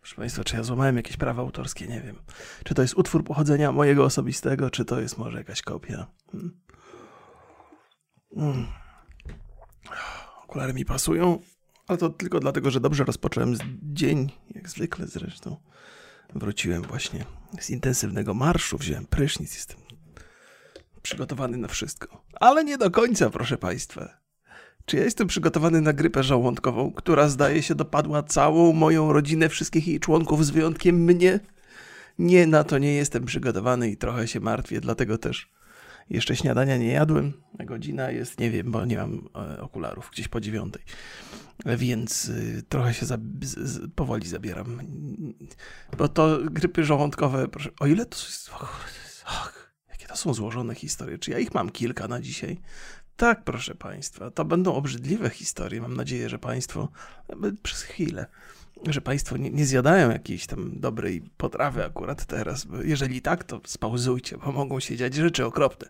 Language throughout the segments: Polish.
Proszę Państwa, czy ja złamałem jakieś prawa autorskie? Nie wiem. Czy to jest utwór pochodzenia mojego osobistego, czy to jest może jakaś kopia? Okulary mi pasują, ale to tylko dlatego, że dobrze rozpocząłem dzień, jak zwykle zresztą. Wróciłem właśnie z intensywnego marszu, wziąłem prysznic, jestem przygotowany na wszystko. Ale nie do końca, proszę Państwa. Czy ja jestem przygotowany na grypę żołądkową, która zdaje się dopadła całą moją rodzinę, wszystkich jej członków z wyjątkiem mnie? Nie, na to nie jestem przygotowany i trochę się martwię, dlatego też jeszcze śniadania nie jadłem. Godzina jest, nie wiem, bo nie mam okularów, gdzieś po 9:00. Więc trochę się powoli zabieram. Bo to grypy żołądkowe, proszę, o ile to jest... jakie to są złożone historie, czy ja ich mam kilka na dzisiaj? Tak, proszę Państwa, to będą obrzydliwe historie. Mam nadzieję, że Państwo, przez chwilę, że Państwo nie zjadają jakiejś tam dobrej potrawy akurat teraz. Jeżeli tak, to spauzujcie, bo mogą się dziać rzeczy okropne.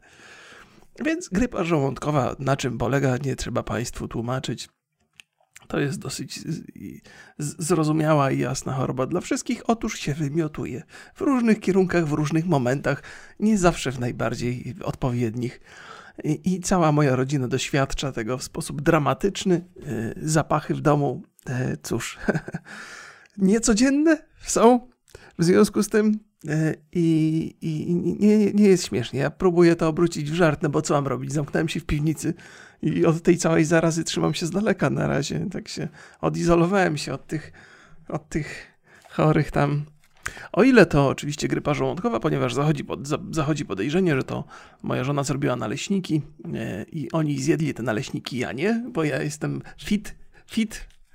Więc grypa żołądkowa, na czym polega, nie trzeba Państwu tłumaczyć. To jest dosyć zrozumiała i jasna choroba dla wszystkich. Otóż się wymiotuje w różnych kierunkach, w różnych momentach, nie zawsze w najbardziej odpowiednich. I cała moja rodzina doświadcza tego w sposób dramatyczny. Zapachy w domu, cóż, niecodzienne są w związku z tym i nie jest śmiesznie. Ja próbuję to obrócić w żart, no bo co mam robić? Zamknąłem się w piwnicy i od tej całej zarazy trzymam się z daleka na razie. Tak się odizolowałem się od tych chorych tam. O ile to oczywiście grypa żołądkowa, ponieważ zachodzi podejrzenie, że to moja żona zrobiła naleśniki i oni zjedli te naleśniki, ja nie, bo ja jestem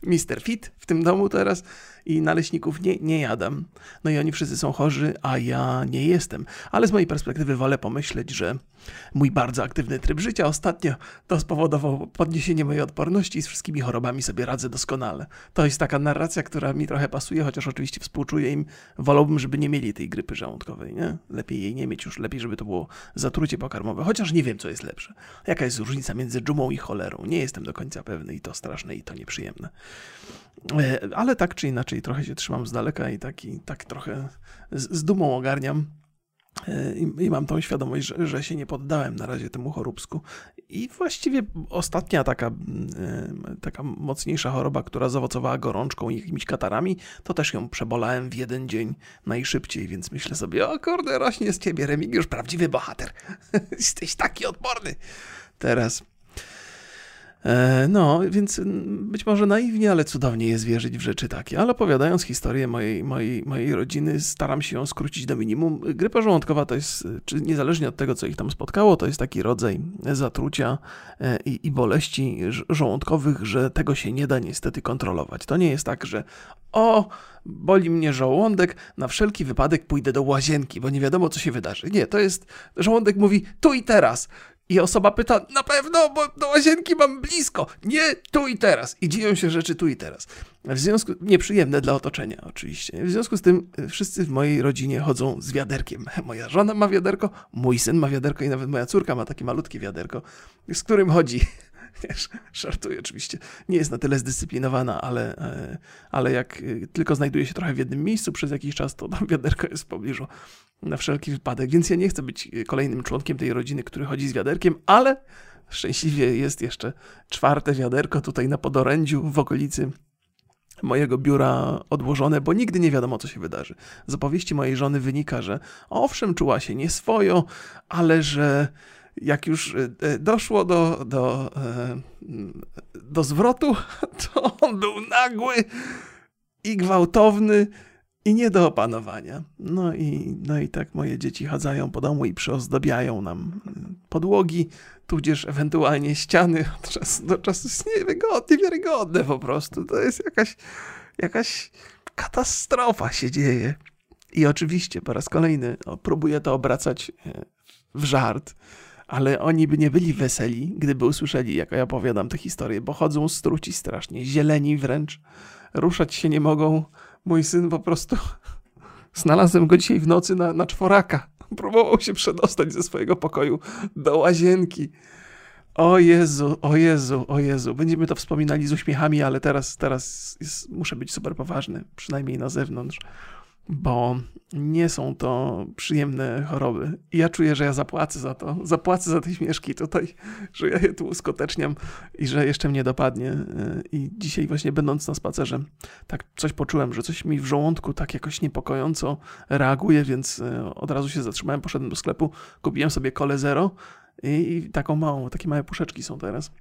Mr. Fit w tym domu teraz i naleśników nie jadam. No i oni wszyscy są chorzy, a ja nie jestem. Ale z mojej perspektywy wolę pomyśleć, że mój bardzo aktywny tryb życia ostatnio to spowodował podniesienie mojej odporności i z wszystkimi chorobami sobie radzę doskonale. To jest taka narracja, która mi trochę pasuje, chociaż oczywiście współczuję im. Wolałbym, żeby nie mieli tej grypy żołądkowej, nie? Lepiej jej nie mieć już, lepiej, żeby to było zatrucie pokarmowe. Chociaż nie wiem, co jest lepsze. Jaka jest różnica między dżumą i cholerą? Nie jestem do końca pewny i to straszne i to nieprzyjemne. Ale tak czy inaczej trochę się trzymam z daleka i tak trochę z dumą ogarniam i mam tą świadomość, że się nie poddałem na razie temu choróbsku. I właściwie ostatnia taka mocniejsza choroba, która zaowocowała gorączką i jakimiś katarami, to też ją przebolałem w jeden dzień najszybciej, więc myślę sobie, o kurde, rośnie z ciebie Remigiusz, prawdziwy bohater. Jesteś taki odporny teraz. No, więc być może naiwnie, ale cudownie jest wierzyć w rzeczy takie. Ale opowiadając historię mojej rodziny, staram się ją skrócić do minimum. Grypa żołądkowa to jest, czy niezależnie od tego, co ich tam spotkało, to jest taki rodzaj zatrucia i boleści żołądkowych, że tego się nie da niestety kontrolować. To nie jest tak, że boli mnie żołądek, na wszelki wypadek pójdę do łazienki, bo nie wiadomo, co się wydarzy. Nie, to jest, żołądek mówi tu i teraz. I osoba pyta, na pewno, bo do łazienki mam blisko. Nie, tu i teraz. I dzieją się rzeczy tu i teraz. W związku, nieprzyjemne dla otoczenia oczywiście. W związku z tym wszyscy w mojej rodzinie chodzą z wiaderkiem. Moja żona ma wiaderko, mój syn ma wiaderko i nawet moja córka ma takie malutkie wiaderko, z którym chodzi. Żartuję oczywiście. Nie jest na tyle zdyscyplinowana, ale jak tylko znajduje się trochę w jednym miejscu przez jakiś czas, to tam wiaderko jest w pobliżu. Na wszelki wypadek, więc ja nie chcę być kolejnym członkiem tej rodziny, który chodzi z wiaderkiem, ale szczęśliwie jest jeszcze czwarte wiaderko tutaj na podorędziu w okolicy mojego biura odłożone, bo nigdy nie wiadomo, co się wydarzy. Z opowieści mojej żony wynika, że owszem, czuła się nieswojo, ale że jak już doszło do zwrotu, to on był nagły i gwałtowny, i nie do opanowania. No i tak moje dzieci chadzają po domu i przyozdabiają nam podłogi, tudzież ewentualnie ściany od czasu do czasu. Jest niewiarygodne po prostu. To jest jakaś katastrofa się dzieje. I oczywiście po raz kolejny próbuję to obracać w żart, ale oni by nie byli weseli, gdyby usłyszeli, jak ja opowiadam tę historię, bo chodzą struci strasznie, zieleni wręcz, ruszać się nie mogą. Mój syn po prostu, znalazłem go dzisiaj w nocy na czworaka. Próbował się przedostać ze swojego pokoju do łazienki. O Jezu. Będziemy to wspominali z uśmiechami, ale teraz muszę być super poważny, przynajmniej na zewnątrz, bo nie są to przyjemne choroby. I ja czuję, że ja zapłacę za to. Zapłacę za te śmieszki tutaj, że ja je tu uskuteczniam i że jeszcze mnie dopadnie. I dzisiaj właśnie będąc na spacerze, tak coś poczułem, że coś mi w żołądku tak jakoś niepokojąco reaguje, więc od razu się zatrzymałem, poszedłem do sklepu, kupiłem sobie kolę zero i takie małe puszeczki są teraz.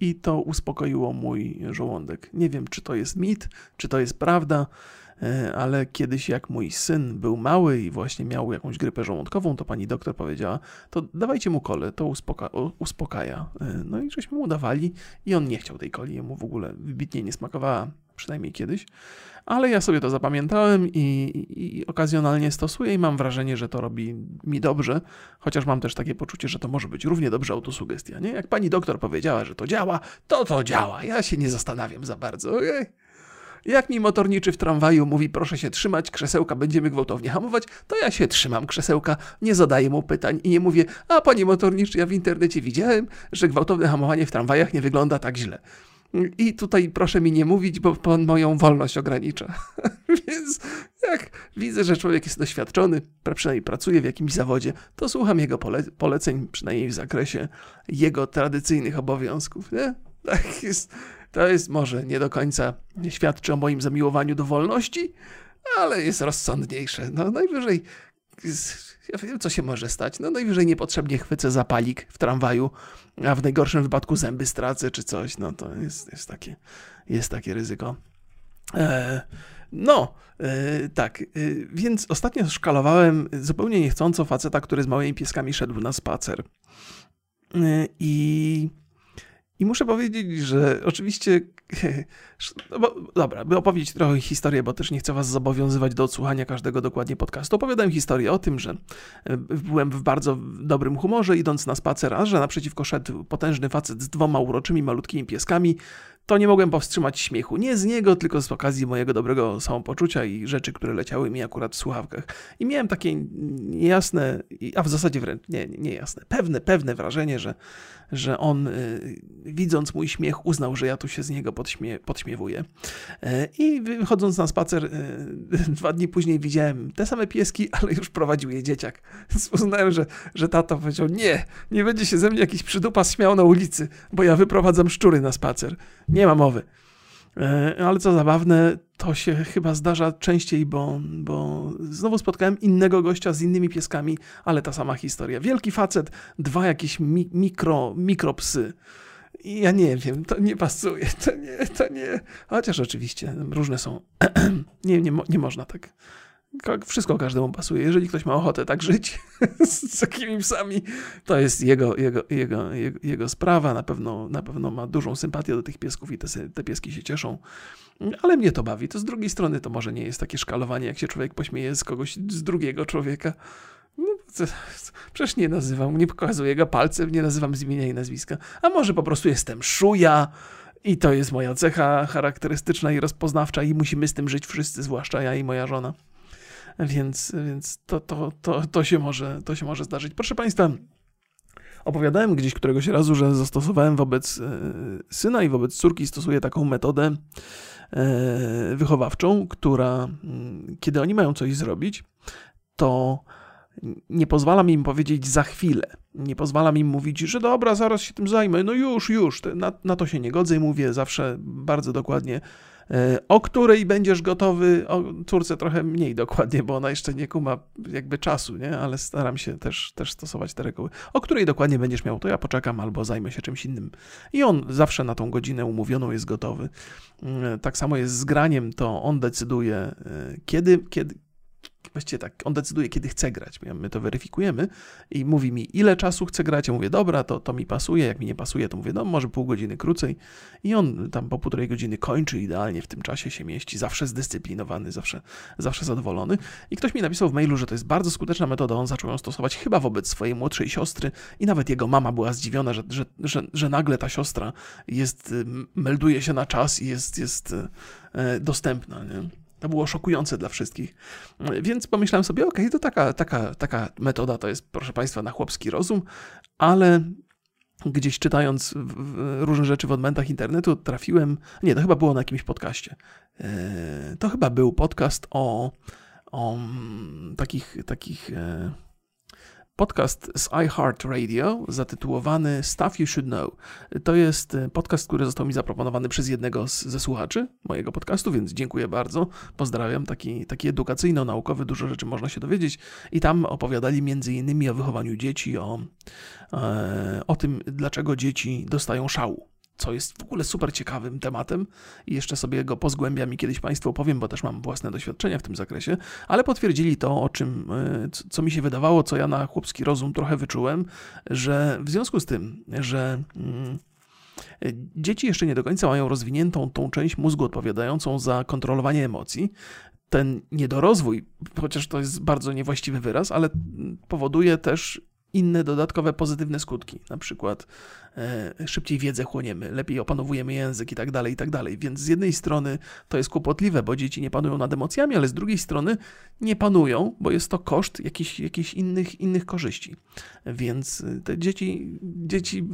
I to uspokoiło mój żołądek. Nie wiem, czy to jest mit, czy to jest prawda, ale kiedyś jak mój syn był mały i właśnie miał jakąś grypę żołądkową, to pani doktor powiedziała, to dawajcie mu kolę, to uspokaja. No i żeśmy mu dawali i on nie chciał tej coli, jemu w ogóle wybitnie nie smakowała, przynajmniej kiedyś. Ale ja sobie to zapamiętałem i okazjonalnie stosuję i mam wrażenie, że to robi mi dobrze, chociaż mam też takie poczucie, że to może być równie dobrze autosugestia, nie? Jak pani doktor powiedziała, że to działa, to działa. Ja się nie zastanawiam za bardzo, okej? Jak mi motorniczy w tramwaju mówi, proszę się trzymać, krzesełka, będziemy gwałtownie hamować, to ja się trzymam krzesełka, nie zadaję mu pytań i nie mówię, a panie motorniczy, ja w internecie widziałem, że gwałtowne hamowanie w tramwajach nie wygląda tak źle. I tutaj proszę mi nie mówić, bo pan moją wolność ogranicza. Więc jak widzę, że człowiek jest doświadczony, przynajmniej pracuje w jakimś zawodzie, to słucham jego poleceń, przynajmniej w zakresie jego tradycyjnych obowiązków. Nie? Tak jest. To jest może nie do końca świadczy o moim zamiłowaniu do wolności, ale jest rozsądniejsze. No najwyżej, ja wiem co się może stać, no najwyżej niepotrzebnie chwycę zapalik w tramwaju, a w najgorszym wypadku zęby stracę czy coś. No to jest takie ryzyko. Więc ostatnio szkalowałem zupełnie niechcąco faceta, który z małymi pieskami szedł na spacer. I muszę powiedzieć, że oczywiście... Dobra, by opowiedzieć trochę historię, bo też nie chcę was zobowiązywać do odsłuchania każdego dokładnie podcastu. Opowiadałem historię o tym, że byłem w bardzo dobrym humorze, idąc na spacer, a że naprzeciwko szedł potężny facet z dwoma uroczymi, malutkimi pieskami, to nie mogłem powstrzymać śmiechu. Nie z niego, tylko z okazji mojego dobrego samopoczucia i rzeczy, które leciały mi akurat w słuchawkach. I miałem takie niejasne, a w zasadzie wręcz niejasne, pewne wrażenie, że on, widząc mój śmiech, uznał, że ja tu się z niego podśmiewuję. I wychodząc na spacer, 2 dni później widziałem te same pieski, ale już prowadził je dzieciak. Więc uznałem, że tato powiedział, nie będzie się ze mnie jakiś przydupas śmiał na ulicy, bo ja wyprowadzam szczury na spacer. Nie ma mowy. Ale co zabawne, to się chyba zdarza częściej, bo znowu spotkałem innego gościa z innymi pieskami, ale ta sama historia. Wielki facet, 2 jakieś mikropsy. I ja nie wiem, to nie pasuje, to nie. Chociaż oczywiście różne są. nie można tak. Wszystko każdemu pasuje. Jeżeli ktoś ma ochotę tak żyć z takimi psami, to jest jego sprawa. Na pewno ma dużą sympatię do tych piesków i te pieski się cieszą. Ale mnie to bawi. To z drugiej strony to może nie jest takie szkalowanie, jak się człowiek pośmieje z kogoś, z drugiego człowieka. No, przecież nie nazywam, nie pokazuję go palcem, nie nazywam z imienia i nazwiska. A może po prostu jestem szuja i to jest moja cecha charakterystyczna i rozpoznawcza i musimy z tym żyć wszyscy, zwłaszcza ja i moja żona. Więc to się może zdarzyć. Proszę Państwa, opowiadałem gdzieś któregoś razu, że zastosowałem wobec syna i wobec córki stosuję taką metodę wychowawczą, która, kiedy oni mają coś zrobić, to nie pozwalam im powiedzieć za chwilę. Nie pozwalam im mówić, że dobra, zaraz się tym zajmę, no już. Na to się nie godzę i mówię zawsze bardzo dokładnie, o której będziesz gotowy, o córce trochę mniej dokładnie, bo ona jeszcze nie kuma jakby czasu, nie? Ale staram się też stosować te reguły. O której dokładnie będziesz miał, to ja poczekam albo zajmę się czymś innym. I on zawsze na tą godzinę umówioną jest gotowy. Tak samo jest z graniem, to on decyduje kiedy właściwie tak, on decyduje, kiedy chce grać. My to weryfikujemy i mówi mi, ile czasu chce grać. Ja mówię, dobra, to mi pasuje. Jak mi nie pasuje, to mówię, no może pół godziny krócej. I on tam po 1,5 godziny kończy idealnie, w tym czasie się mieści. Zawsze zdyscyplinowany, zawsze zadowolony. I ktoś mi napisał w mailu, że to jest bardzo skuteczna metoda. On zaczął ją stosować chyba wobec swojej młodszej siostry i nawet jego mama była zdziwiona, że nagle ta siostra melduje się na czas i jest dostępna, nie? To było szokujące dla wszystkich. Więc pomyślałem sobie, okej, to taka metoda to jest, proszę Państwa, na chłopski rozum, ale gdzieś czytając różne rzeczy w odmętach internetu trafiłem, nie, to chyba było na jakimś podcaście. To chyba był podcast o takich podcast z iHeart Radio zatytułowany Stuff You Should Know. To jest podcast, który został mi zaproponowany przez jednego ze słuchaczy mojego podcastu, więc dziękuję bardzo. Pozdrawiam. Taki edukacyjno-naukowy, dużo rzeczy można się dowiedzieć. I tam opowiadali m.in. o wychowaniu dzieci, o tym, dlaczego dzieci dostają szału, co jest w ogóle super ciekawym tematem i jeszcze sobie go pozgłębiam i kiedyś Państwu opowiem, bo też mam własne doświadczenia w tym zakresie, ale potwierdzili to, o czym, co mi się wydawało, co ja na chłopski rozum trochę wyczułem, że w związku z tym, że dzieci jeszcze nie do końca mają rozwiniętą tą część mózgu odpowiadającą za kontrolowanie emocji, ten niedorozwój, chociaż to jest bardzo niewłaściwy wyraz, ale powoduje też inne dodatkowe pozytywne skutki, na przykład szybciej wiedzę chłoniemy, lepiej opanowujemy język i tak dalej, więc z jednej strony to jest kłopotliwe, bo dzieci nie panują nad emocjami, ale z drugiej strony nie panują, bo jest to koszt jakichś innych korzyści, więc te dzieci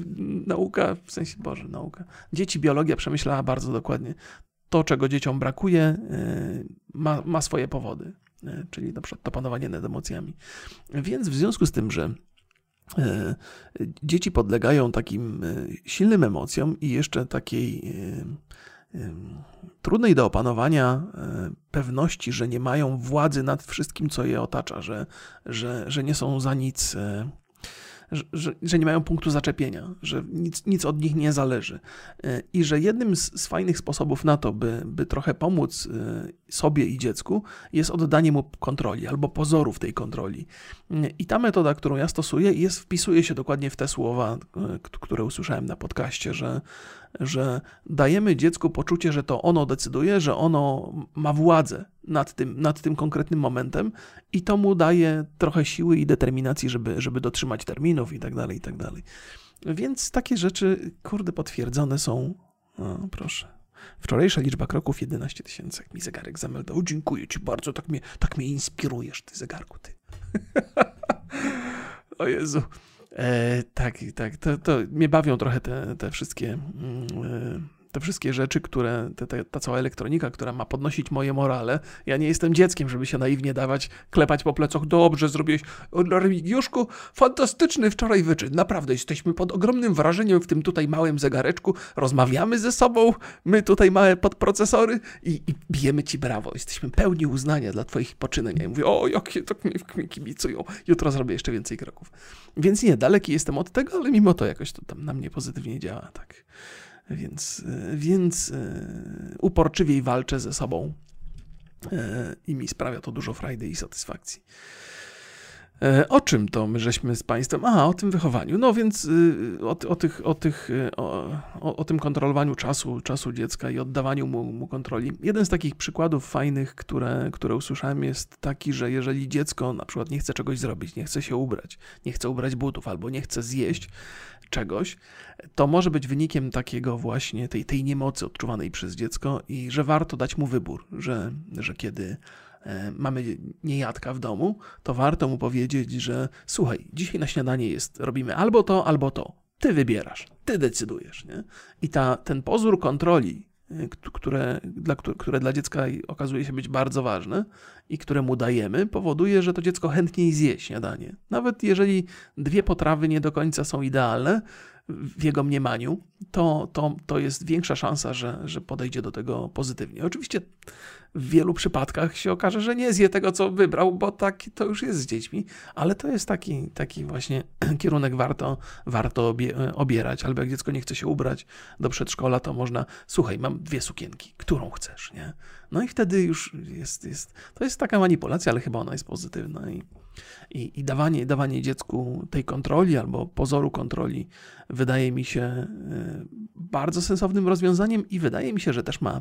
nauka, w sensie, Boże, nauka, dzieci biologia przemyślała bardzo dokładnie, to czego dzieciom brakuje ma swoje powody, czyli na przykład to panowanie nad emocjami, więc w związku z tym, że dzieci podlegają takim silnym emocjom i jeszcze takiej trudnej do opanowania pewności, że nie mają władzy nad wszystkim, co je otacza, że nie są za nic, że nie mają punktu zaczepienia, że nic od nich nie zależy i że jednym z fajnych sposobów na to, by trochę pomóc sobie i dziecku, jest oddanie mu kontroli albo pozorów tej kontroli. I ta metoda, którą ja stosuję, wpisuje się dokładnie w te słowa, które usłyszałem na podcaście, że dajemy dziecku poczucie, że to ono decyduje, że ono ma władzę nad tym konkretnym momentem i to mu daje trochę siły i determinacji, żeby dotrzymać terminów i tak dalej, i tak dalej. Więc takie rzeczy, kurde, potwierdzone są. No, proszę. Wczorajsza liczba kroków 11 000, jak mi zegarek zameldał. Dziękuję Ci bardzo, tak mnie inspirujesz, Ty zegarku, Ty. O Jezu. Tak, to mnie bawią trochę te wszystkie rzeczy, które, ta cała elektronika, która ma podnosić moje morale. Ja nie jestem dzieckiem, żeby się naiwnie dawać, klepać po plecach. Dobrze zrobiłeś, Remigiuszku, fantastyczny wczoraj wyczyn. Naprawdę, jesteśmy pod ogromnym wrażeniem w tym tutaj małym zegareczku. Rozmawiamy ze sobą, my tutaj małe podprocesory i bijemy Ci brawo. Jesteśmy pełni uznania dla Twoich poczynań. Ja mówię, o, jakie tak mnie kibicują. Jutro zrobię jeszcze więcej kroków. Więc nie, daleki jestem od tego, ale mimo to jakoś to tam na mnie pozytywnie działa, tak. Więc uporczywiej walczę ze sobą i mi sprawia to dużo frajdy i satysfakcji. O czym to my żeśmy z Państwem? O tym wychowaniu. No więc o tym kontrolowaniu czasu dziecka i oddawaniu mu kontroli. Jeden z takich przykładów fajnych, które usłyszałem, jest taki, że jeżeli dziecko na przykład nie chce czegoś zrobić, nie chce się ubrać, nie chce ubrać butów albo nie chce zjeść czegoś, to może być wynikiem takiego właśnie tej niemocy odczuwanej przez dziecko i że warto dać mu wybór, że kiedy mamy niejadka w domu, to warto mu powiedzieć, że słuchaj, dzisiaj na śniadanie robimy albo to, ty wybierasz, ty decydujesz, nie? I ten pozór kontroli, które dla dziecka okazuje się być bardzo ważne i które mu dajemy, powoduje, że to dziecko chętniej zje śniadanie. Nawet jeżeli dwie potrawy nie do końca są idealne w jego mniemaniu, to jest większa szansa, że podejdzie do tego pozytywnie. Oczywiście w wielu przypadkach się okaże, że nie zje tego, co wybrał, bo tak to już jest z dziećmi, ale to jest taki właśnie kierunek warto obierać. Albo jak dziecko nie chce się ubrać do przedszkola, to można, słuchaj, mam dwie sukienki, którą chcesz, nie? No i wtedy już to jest taka manipulacja, ale chyba ona jest pozytywna i dawanie dziecku tej kontroli albo pozoru kontroli wydaje mi się bardzo sensownym rozwiązaniem i wydaje mi się, że też ma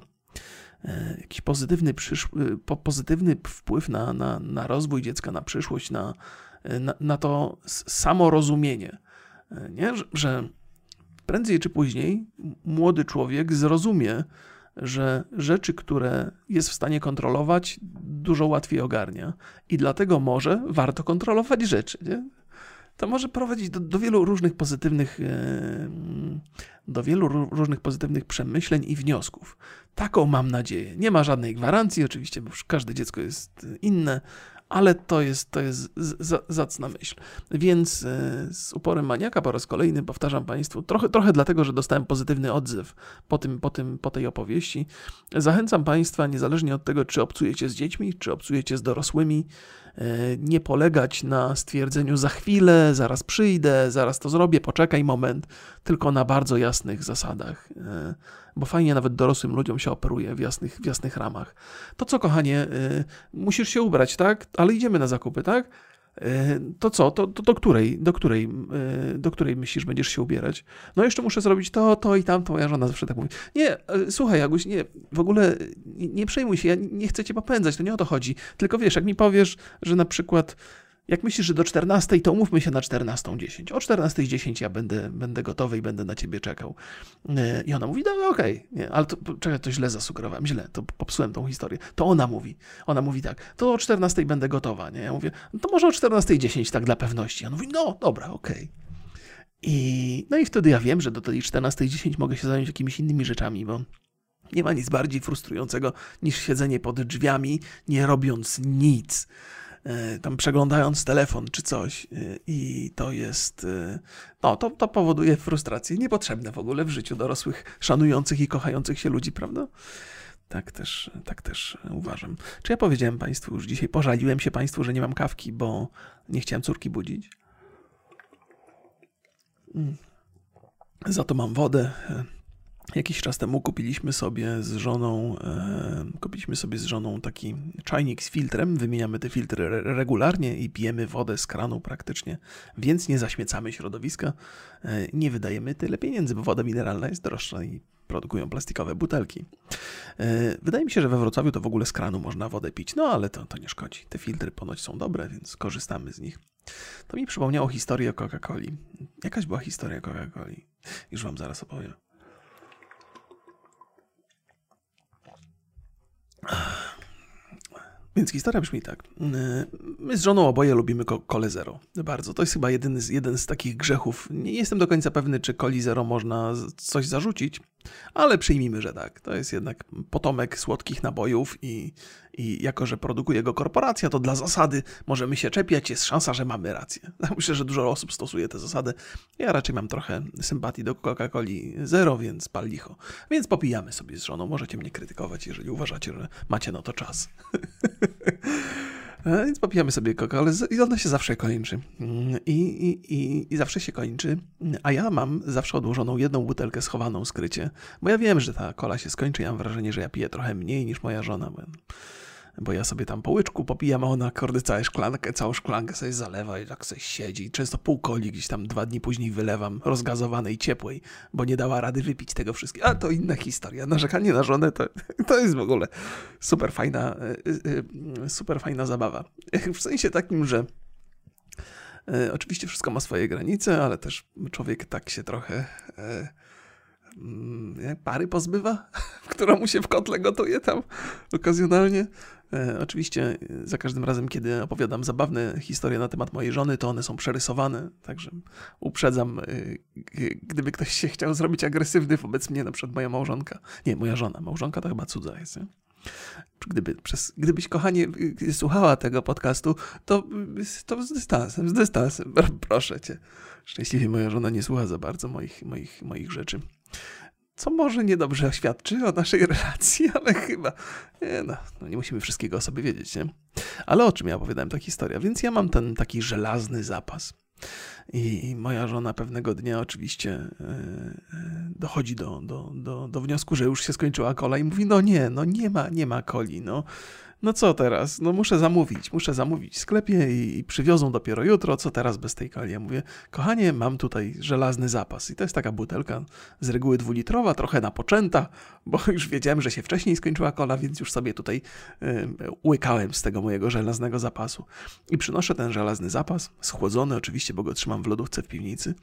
jakiś pozytywny wpływ na rozwój dziecka, na przyszłość, na to samorozumienie, nie? Że prędzej czy później młody człowiek zrozumie, że rzeczy, które jest w stanie kontrolować, dużo łatwiej ogarnia i dlatego może warto kontrolować rzeczy, nie? to może prowadzić do wielu różnych pozytywnych przemyśleń i wniosków. Taką mam nadzieję. Nie ma żadnej gwarancji, oczywiście, bo już każde dziecko jest inne, ale to jest zacna myśl. Więc z uporem maniaka po raz kolejny powtarzam Państwu, trochę dlatego, że dostałem pozytywny odzew po tej opowieści. Zachęcam Państwa, niezależnie od tego, czy obcujecie z dziećmi, czy obcujecie z dorosłymi, nie polegać na stwierdzeniu za chwilę, zaraz przyjdę, zaraz to zrobię, poczekaj moment, tylko na bardzo jasnych zasadach, bo fajnie nawet dorosłym ludziom się operuje w jasnych ramach. To co, kochanie, musisz się ubrać, tak? Ale idziemy na zakupy, tak? To co? Do której myślisz, będziesz się ubierać? No jeszcze muszę zrobić to i tamto. Moja żona zawsze tak mówi. Nie, słuchaj Jaguś, nie, w ogóle nie przejmuj się, ja nie chcę cię popędzać, to nie o to chodzi. Tylko wiesz, jak mi powiesz, że na przykład, jak myślisz, że do 14, to umówmy się na 14:10. O 14:10 ja będę gotowy i będę na ciebie czekał. I ona mówi, no okej, nie, ale to źle zasugerowałem, to popsułem tą historię. To ona mówi tak, to o 14 będę gotowa. Nie? Ja mówię, no to może o 14:10, tak dla pewności. Ona mówi, no dobra, okej. No i wtedy ja wiem, że do tej 14:10 mogę się zająć jakimiś innymi rzeczami, bo nie ma nic bardziej frustrującego niż siedzenie pod drzwiami, nie robiąc nic. Tam przeglądając telefon czy coś i to jest, to powoduje frustrację niepotrzebne w ogóle w życiu dorosłych, szanujących i kochających się ludzi, prawda? Tak też uważam. Czy ja powiedziałem Państwu już dzisiaj, pożaliłem się Państwu, że nie mam kawki, bo nie chciałem córki budzić? Za to mam wodę. Jakiś czas temu kupiliśmy sobie z żoną taki czajnik z filtrem, wymieniamy te filtry regularnie i pijemy wodę z kranu praktycznie, więc nie zaśmiecamy środowiska, nie wydajemy tyle pieniędzy, bo woda mineralna jest droższa i produkują plastikowe butelki. Wydaje mi się, że we Wrocławiu to w ogóle z kranu można wodę pić, no ale to nie szkodzi. Te filtry ponoć są dobre, więc korzystamy z nich. To mi przypomniało historię o Coca-Coli. Jakaś była historia o Coca-Coli. Już wam zaraz opowiem. Więc historia brzmi tak. My z żoną oboje lubimy Colę Zero. Bardzo. To jest chyba jeden z takich grzechów. Nie jestem do końca pewny, czy Coli Zero można coś zarzucić, ale przyjmijmy, że tak. To jest jednak potomek słodkich nabojów i jako, że produkuje go korporacja, to dla zasady możemy się czepiać. Jest szansa, że mamy rację. Myślę, że dużo osób stosuje te zasady. Ja raczej mam trochę sympatii do Coca-Coli Zero, więc pal licho. Więc popijamy sobie z żoną. Możecie mnie krytykować, jeżeli uważacie, że macie na to czas. Więc popijamy sobie Coca-Colę i ona się zawsze kończy. I zawsze się kończy. A ja mam zawsze odłożoną jedną butelkę schowaną skrycie. Bo ja wiem, że ta cola się skończy. Ja mam wrażenie, że ja piję trochę mniej niż moja żona. Bo ja sobie tam po łyczku popijam, a ona kordy całą szklankę sobie zalewa i tak sobie siedzi. Często pół coli gdzieś tam 2 dni później wylewam, rozgazowanej, ciepłej, bo nie dała rady wypić tego wszystkiego. A to inna historia. Narzekanie na żonę to jest w ogóle super fajna zabawa. W sensie takim, że oczywiście wszystko ma swoje granice, ale też człowiek tak się trochę... pary pozbywa, która mu się w kotle gotuje tam okazjonalnie. Oczywiście za każdym razem, kiedy opowiadam zabawne historie na temat mojej żony, to one są przerysowane, także uprzedzam, gdyby ktoś się chciał zrobić agresywny wobec mnie, na przykład moja małżonka. Nie, moja żona. Małżonka to chyba cudza jest, nie? Gdybyś, kochanie, słuchała tego podcastu, to z dystansem, proszę cię. Szczęśliwie moja żona nie słucha za bardzo moich rzeczy. Co może niedobrze świadczy o naszej relacji, ale chyba... Nie musimy wszystkiego o sobie wiedzieć, nie? Ale o czym ja opowiadałem ta historia? Więc ja mam ten taki żelazny zapas. I moja żona pewnego dnia oczywiście dochodzi do wniosku, że już się skończyła cola i mówi, nie ma coli, no co teraz, muszę zamówić w sklepie i przywiozą dopiero jutro, co teraz bez tej coli? Ja mówię, kochanie, mam tutaj żelazny zapas i to jest taka butelka z reguły 2-litrowa, trochę napoczęta, bo już wiedziałem, że się wcześniej skończyła cola, więc już sobie tutaj łykałem z tego mojego żelaznego zapasu i przynoszę ten żelazny zapas, schłodzony oczywiście, bo go trzymam w lodówce w piwnicy.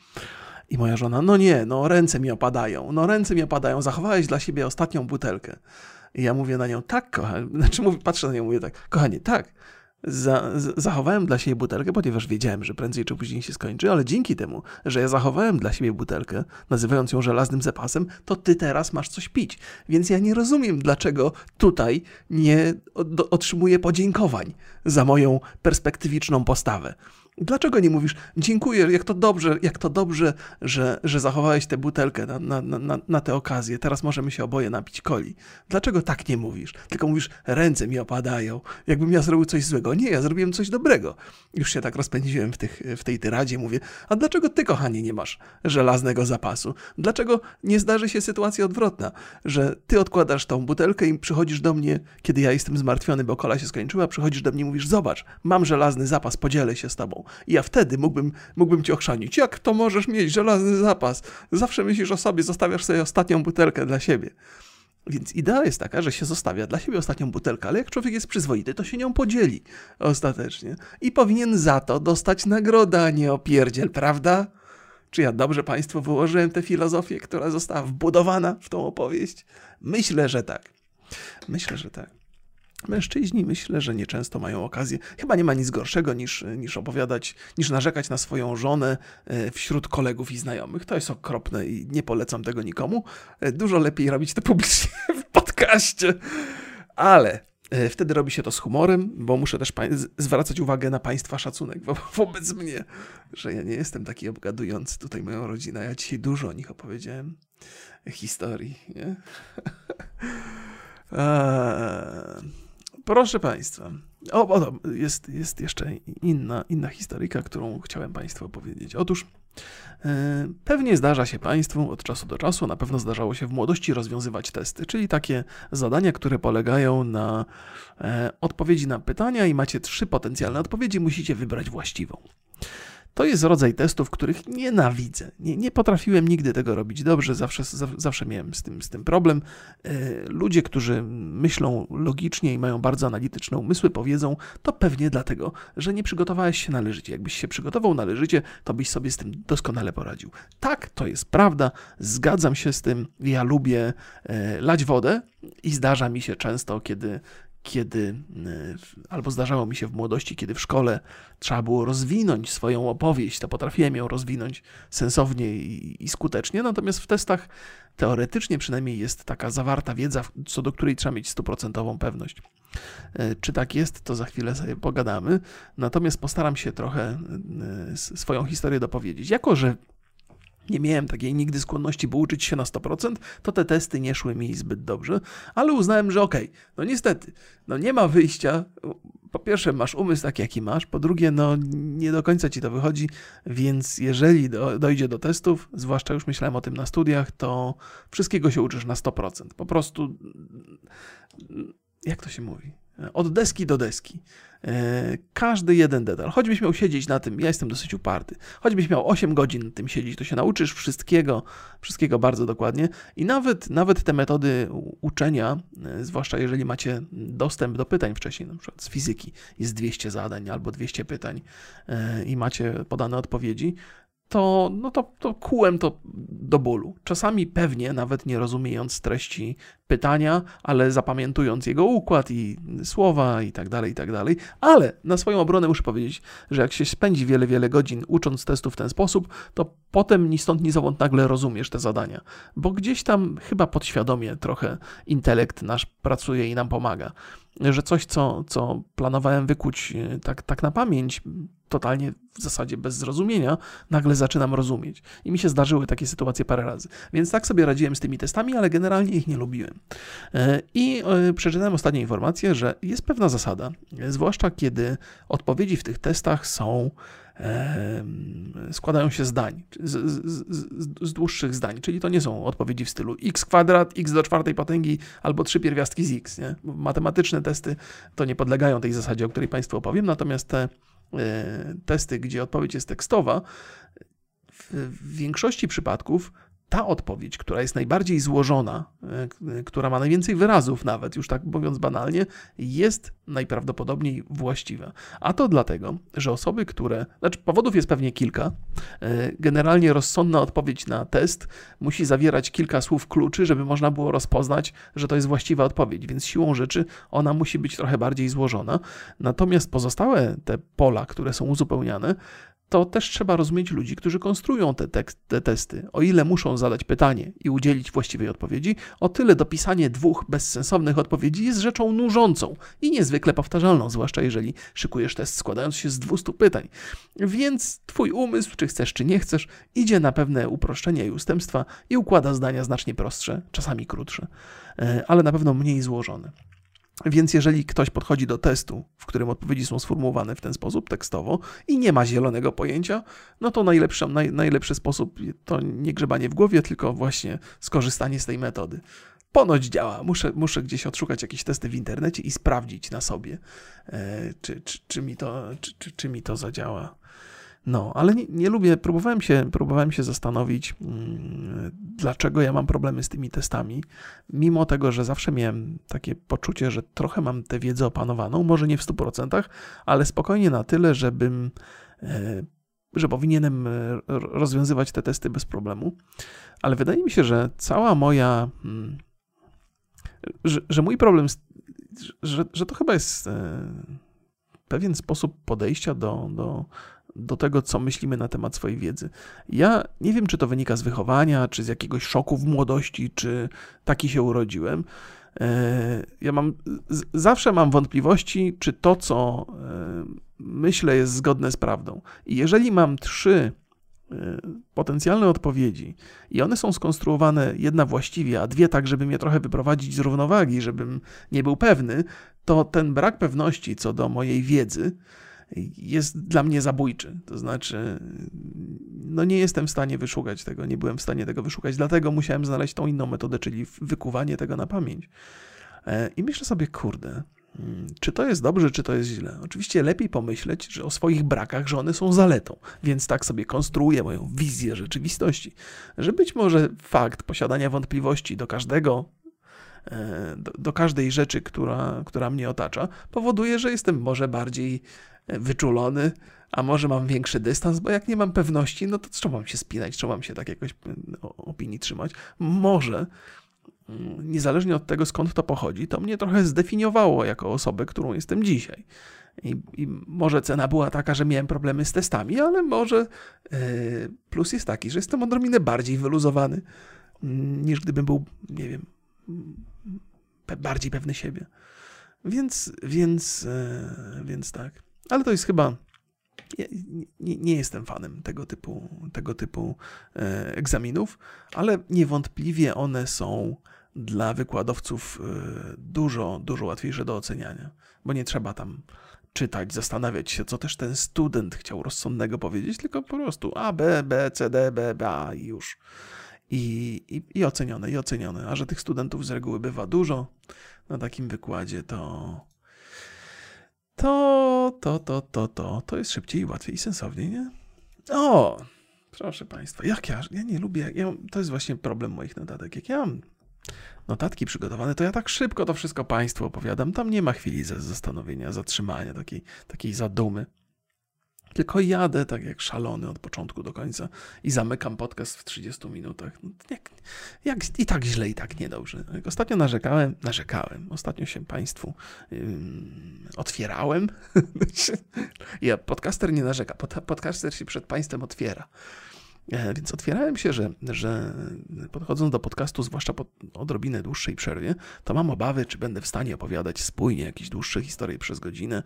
I moja żona, ręce mi opadają, zachowałeś dla siebie ostatnią butelkę. I ja mówię na nią, tak, kochanie, patrzę na nią, mówię tak, kochanie, tak, Zachowałem dla siebie butelkę, ponieważ wiedziałem, że prędzej czy później się skończy, ale dzięki temu, że ja zachowałem dla siebie butelkę, nazywając ją żelaznym zapasem, to ty teraz masz coś pić. Więc ja nie rozumiem, dlaczego tutaj nie otrzymuję podziękowań za moją perspektywiczną postawę. Dlaczego nie mówisz, dziękuję, jak to dobrze, że zachowałeś tę butelkę na tę okazję, teraz możemy się oboje napić coli. Dlaczego tak nie mówisz? Tylko mówisz, ręce mi opadają, jakbym ja zrobił coś złego. Nie, ja zrobiłem coś dobrego. Już się tak rozpędziłem w tej tyradzie, mówię, a dlaczego ty, kochanie, nie masz żelaznego zapasu? Dlaczego nie zdarzy się sytuacja odwrotna, że ty odkładasz tą butelkę i przychodzisz do mnie, kiedy ja jestem zmartwiony, bo kola się skończyła, przychodzisz do mnie i mówisz, zobacz, mam żelazny zapas, podzielę się z tobą. I ja wtedy mógłbym cię ochrzanić. Jak to możesz mieć żelazny zapas? Zawsze myślisz o sobie, zostawiasz sobie ostatnią butelkę dla siebie. Więc idea jest taka, że się zostawia dla siebie ostatnią butelkę, ale jak człowiek jest przyzwoity, to się nią podzieli ostatecznie. I powinien za to dostać nagrodę, a nie opierdziel, prawda? Czy ja dobrze państwu wyłożyłem tę filozofię, która została wbudowana w tą opowieść? Myślę, że tak. Myślę, że tak. Mężczyźni myślę, że nieczęsto mają okazję. Chyba nie ma nic gorszego niż narzekać na swoją żonę wśród kolegów i znajomych. To jest okropne i nie polecam tego nikomu. Dużo lepiej robić to publicznie w podcaście. Ale wtedy robi się to z humorem, bo muszę też zwracać uwagę na państwa szacunek wobec mnie, że ja nie jestem taki obgadujący tutaj moją rodzinę. Ja dzisiaj dużo o nich opowiedziałem. Historii, nie? Proszę Państwa, jest jeszcze inna historyjka, którą chciałem Państwu opowiedzieć. Otóż pewnie zdarza się Państwu od czasu do czasu, na pewno zdarzało się w młodości rozwiązywać testy, czyli takie zadania, które polegają na odpowiedzi na pytania i macie 3 potencjalne odpowiedzi, musicie wybrać właściwą. To jest rodzaj testów, których nienawidzę. Nie potrafiłem nigdy tego robić dobrze, zawsze miałem z tym problem. Ludzie, którzy myślą logicznie i mają bardzo analityczne umysły, powiedzą, to pewnie dlatego, że nie przygotowałeś się należycie. Jakbyś się przygotował należycie, to byś sobie z tym doskonale poradził. Tak, to jest prawda, zgadzam się z tym. Ja lubię lać wodę i zdarza mi się często, albo zdarzało mi się w młodości, kiedy w szkole trzeba było rozwinąć swoją opowieść, to potrafiłem ją rozwinąć sensownie i skutecznie, natomiast w testach teoretycznie przynajmniej jest taka zawarta wiedza, co do której trzeba mieć 100% pewność. Czy tak jest, to za chwilę sobie pogadamy, natomiast postaram się trochę swoją historię dopowiedzieć. Jako że nie miałem takiej nigdy skłonności, by uczyć się na 100%, to te testy nie szły mi zbyt dobrze, ale uznałem, że okej, niestety, nie ma wyjścia. Po pierwsze, masz umysł taki, jaki masz, po drugie, nie do końca ci to wychodzi, więc jeżeli dojdzie do testów, zwłaszcza już myślałem o tym na studiach, to wszystkiego się uczysz na 100%. Po prostu, jak to się mówi? Od deski do deski. Każdy jeden detal. Choćbyś miał siedzieć na tym, ja jestem dosyć uparty, choćbyś miał 8 godzin na tym siedzieć, to się nauczysz wszystkiego bardzo dokładnie i nawet te metody uczenia, zwłaszcza jeżeli macie dostęp do pytań wcześniej, na przykład z fizyki jest 200 zadań albo 200 pytań i macie podane odpowiedzi, to kłułem to do bólu. Czasami pewnie, nawet nie rozumiejąc treści pytania, ale zapamiętując jego układ i słowa i tak dalej, ale na swoją obronę muszę powiedzieć, że jak się spędzi wiele godzin ucząc testów w ten sposób, to potem ni stąd, ni zowąd nagle rozumiesz te zadania, bo gdzieś tam chyba podświadomie trochę intelekt nasz pracuje i nam pomaga, że coś, co planowałem wykuć tak na pamięć, totalnie w zasadzie bez zrozumienia, nagle zaczynam rozumieć. I mi się zdarzyły takie sytuacje parę razy. Więc tak sobie radziłem z tymi testami, ale generalnie ich nie lubiłem. I przeczytałem ostatnią informację, że jest pewna zasada, zwłaszcza kiedy odpowiedzi w tych testach składają się z dań, z dłuższych zdań, czyli to nie są odpowiedzi w stylu x² x⁴ albo 3 pierwiastki z x. Nie? Matematyczne testy to nie podlegają tej zasadzie, o której Państwu opowiem, natomiast te testy, gdzie odpowiedź jest tekstowa, w większości przypadków ta odpowiedź, która jest najbardziej złożona, która ma najwięcej wyrazów nawet, już tak mówiąc banalnie, jest najprawdopodobniej właściwa. A to dlatego, że osoby, które... Znaczy powodów jest pewnie kilka. Generalnie rozsądna odpowiedź na test musi zawierać kilka słów kluczy, żeby można było rozpoznać, że to jest właściwa odpowiedź, więc siłą rzeczy ona musi być trochę bardziej złożona. Natomiast pozostałe te pola, które są uzupełniane, to też trzeba rozumieć ludzi, którzy konstruują te testy. O ile muszą zadać pytanie i udzielić właściwej odpowiedzi, o tyle dopisanie dwóch bezsensownych odpowiedzi jest rzeczą nużącą i niezwykle powtarzalną, zwłaszcza jeżeli szykujesz test składając się z 200 pytań. Więc twój umysł, czy chcesz, czy nie chcesz, idzie na pewne uproszczenia i ustępstwa i układa zdania znacznie prostsze, czasami krótsze, ale na pewno mniej złożone. Więc jeżeli ktoś podchodzi do testu, w którym odpowiedzi są sformułowane w ten sposób tekstowo i nie ma zielonego pojęcia, no to najlepszy sposób to nie grzebanie w głowie, tylko właśnie skorzystanie z tej metody. Ponoć działa. Muszę gdzieś odszukać jakieś testy w internecie i sprawdzić na sobie, czy mi to zadziała. No, ale nie lubię, próbowałem się zastanowić, dlaczego ja mam problemy z tymi testami, mimo tego, że zawsze miałem takie poczucie, że trochę mam tę wiedzę opanowaną, może nie w 100%, ale spokojnie na tyle, że powinienem rozwiązywać te testy bez problemu, ale wydaje mi się, że mój problem, że to chyba jest pewien sposób podejścia do tego, co myślimy na temat swojej wiedzy. Ja nie wiem, czy to wynika z wychowania, czy z jakiegoś szoku w młodości, czy taki się urodziłem. Ja zawsze mam wątpliwości, czy to, co myślę, jest zgodne z prawdą. I jeżeli mam 3 potencjalne odpowiedzi i one są skonstruowane jedna właściwie, a 2 tak, żeby mnie trochę wyprowadzić z równowagi, żebym nie był pewny, to ten brak pewności co do mojej wiedzy jest dla mnie zabójczy, to znaczy no nie jestem w stanie wyszukać tego, nie byłem w stanie tego wyszukać, dlatego musiałem znaleźć tą inną metodę, czyli wykuwanie tego na pamięć. I myślę sobie, kurde, czy to jest dobrze, czy to jest źle? Oczywiście lepiej pomyśleć że o swoich brakach, że one są zaletą, więc tak sobie konstruuję moją wizję rzeczywistości, że być może fakt posiadania wątpliwości do każdej rzeczy, która mnie otacza, powoduje, że jestem może bardziej wyczulony, a może mam większy dystans, bo jak nie mam pewności, no to trzeba mam się spinać, trzeba mam się tak jakoś opinii trzymać. Może, niezależnie od tego, skąd to pochodzi, to mnie trochę zdefiniowało jako osobę, którą jestem dzisiaj. I może cena była taka, że miałem problemy z testami, ale może plus jest taki, że jestem odrobinę bardziej wyluzowany, niż gdybym był, nie wiem, bardziej pewny siebie. Więc tak. Ale to jest chyba... Ja nie jestem fanem tego typu egzaminów, ale niewątpliwie one są dla wykładowców dużo łatwiejsze do oceniania, bo nie trzeba tam czytać, zastanawiać się, co też ten student chciał rozsądnego powiedzieć, tylko po prostu A, B, B, C, D, B, B, A i już. I ocenione. A że tych studentów z reguły bywa dużo na takim wykładzie, to jest szybciej, łatwiej i sensowniej, nie? O, proszę Państwa, ja nie lubię, to jest właśnie problem moich notatek. Jak ja mam notatki przygotowane, to ja tak szybko to wszystko Państwu opowiadam. Tam nie ma chwili zastanowienia, zatrzymania, takiej zadumy. Tylko jadę tak jak szalony od początku do końca i zamykam podcast w 30 minutach. Jak i tak źle, i tak niedobrze. Ostatnio narzekałem. Ostatnio się Państwu otwierałem. Ja, podcaster nie narzeka, podcaster się przed Państwem otwiera. Więc otwierałem się, że podchodząc do podcastu, zwłaszcza po odrobinę dłuższej przerwie, to mam obawy, czy będę w stanie opowiadać spójnie jakieś dłuższe historie przez godzinę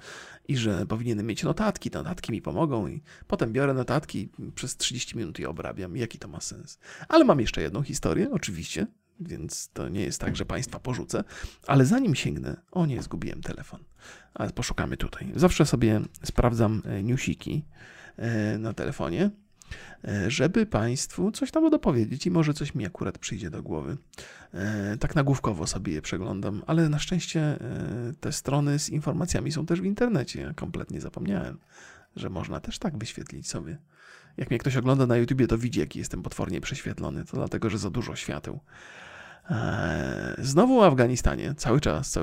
i że powinienem mieć notatki, notatki mi pomogą i potem biorę notatki przez 30 minut i obrabiam. Jaki to ma sens? Ale mam jeszcze jedną historię, oczywiście, więc to nie jest tak, że Państwa porzucę, ale zanim sięgnę, o nie, zgubiłem telefon, ale poszukamy tutaj. Zawsze sobie sprawdzam newsiki na telefonie, żeby Państwu coś tam dopowiedzieć i może coś mi akurat przyjdzie do głowy. Tak nagłówkowo sobie je przeglądam, ale na szczęście te strony z informacjami są też w internecie. Ja kompletnie zapomniałem, że można też tak wyświetlić sobie Jak mnie ktoś ogląda na YouTubie, to widzi, jaki jestem potwornie prześwietlony. To dlatego, że za dużo świateł. Znowu o Afganistanie. Cały czas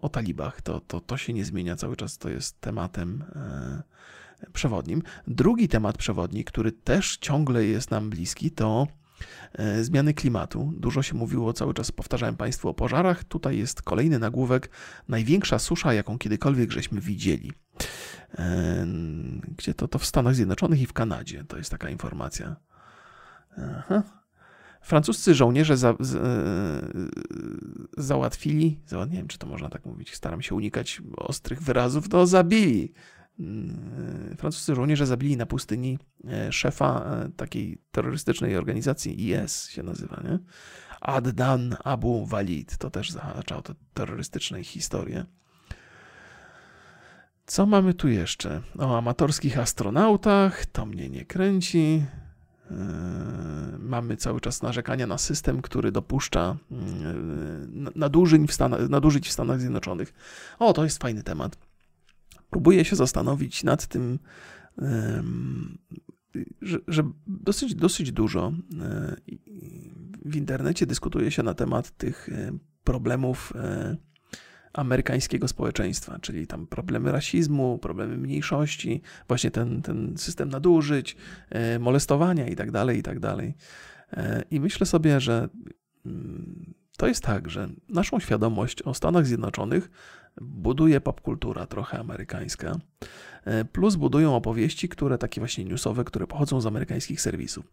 o talibach. To się nie zmienia. Cały czas to jest tematem przewodnim. Drugi temat przewodni, który też ciągle jest nam bliski, to zmiany klimatu. Dużo się mówiło, cały czas powtarzałem Państwu o pożarach. Tutaj jest kolejny nagłówek. Największa susza, jaką kiedykolwiek żeśmy widzieli. Gdzie to? To w Stanach Zjednoczonych i w Kanadzie. To jest taka informacja. Aha. Francuscy żołnierze załatwili, nie wiem, czy to można tak mówić, staram się unikać ostrych wyrazów, to zabili. Francuscy żołnierze zabili na pustyni szefa takiej terrorystycznej organizacji, IS się nazywa, nie? Adnan Abu Walid, to też zahacza o terrorystycznej historii. Co mamy tu jeszcze? O amatorskich astronautach, to mnie nie kręci. Mamy cały czas narzekania na system, który dopuszcza nadużyć w Stanach Zjednoczonych. O, to jest fajny temat. Próbuję się zastanowić nad tym, że dosyć dużo w internecie dyskutuje się na temat tych problemów amerykańskiego społeczeństwa, czyli tam problemy rasizmu, problemy mniejszości, właśnie ten system nadużyć, molestowania i tak dalej, i tak dalej. I myślę sobie, że to jest tak, że naszą świadomość o Stanach Zjednoczonych buduje popkultura trochę amerykańska, plus budują opowieści, które takie właśnie newsowe, które pochodzą z amerykańskich serwisów.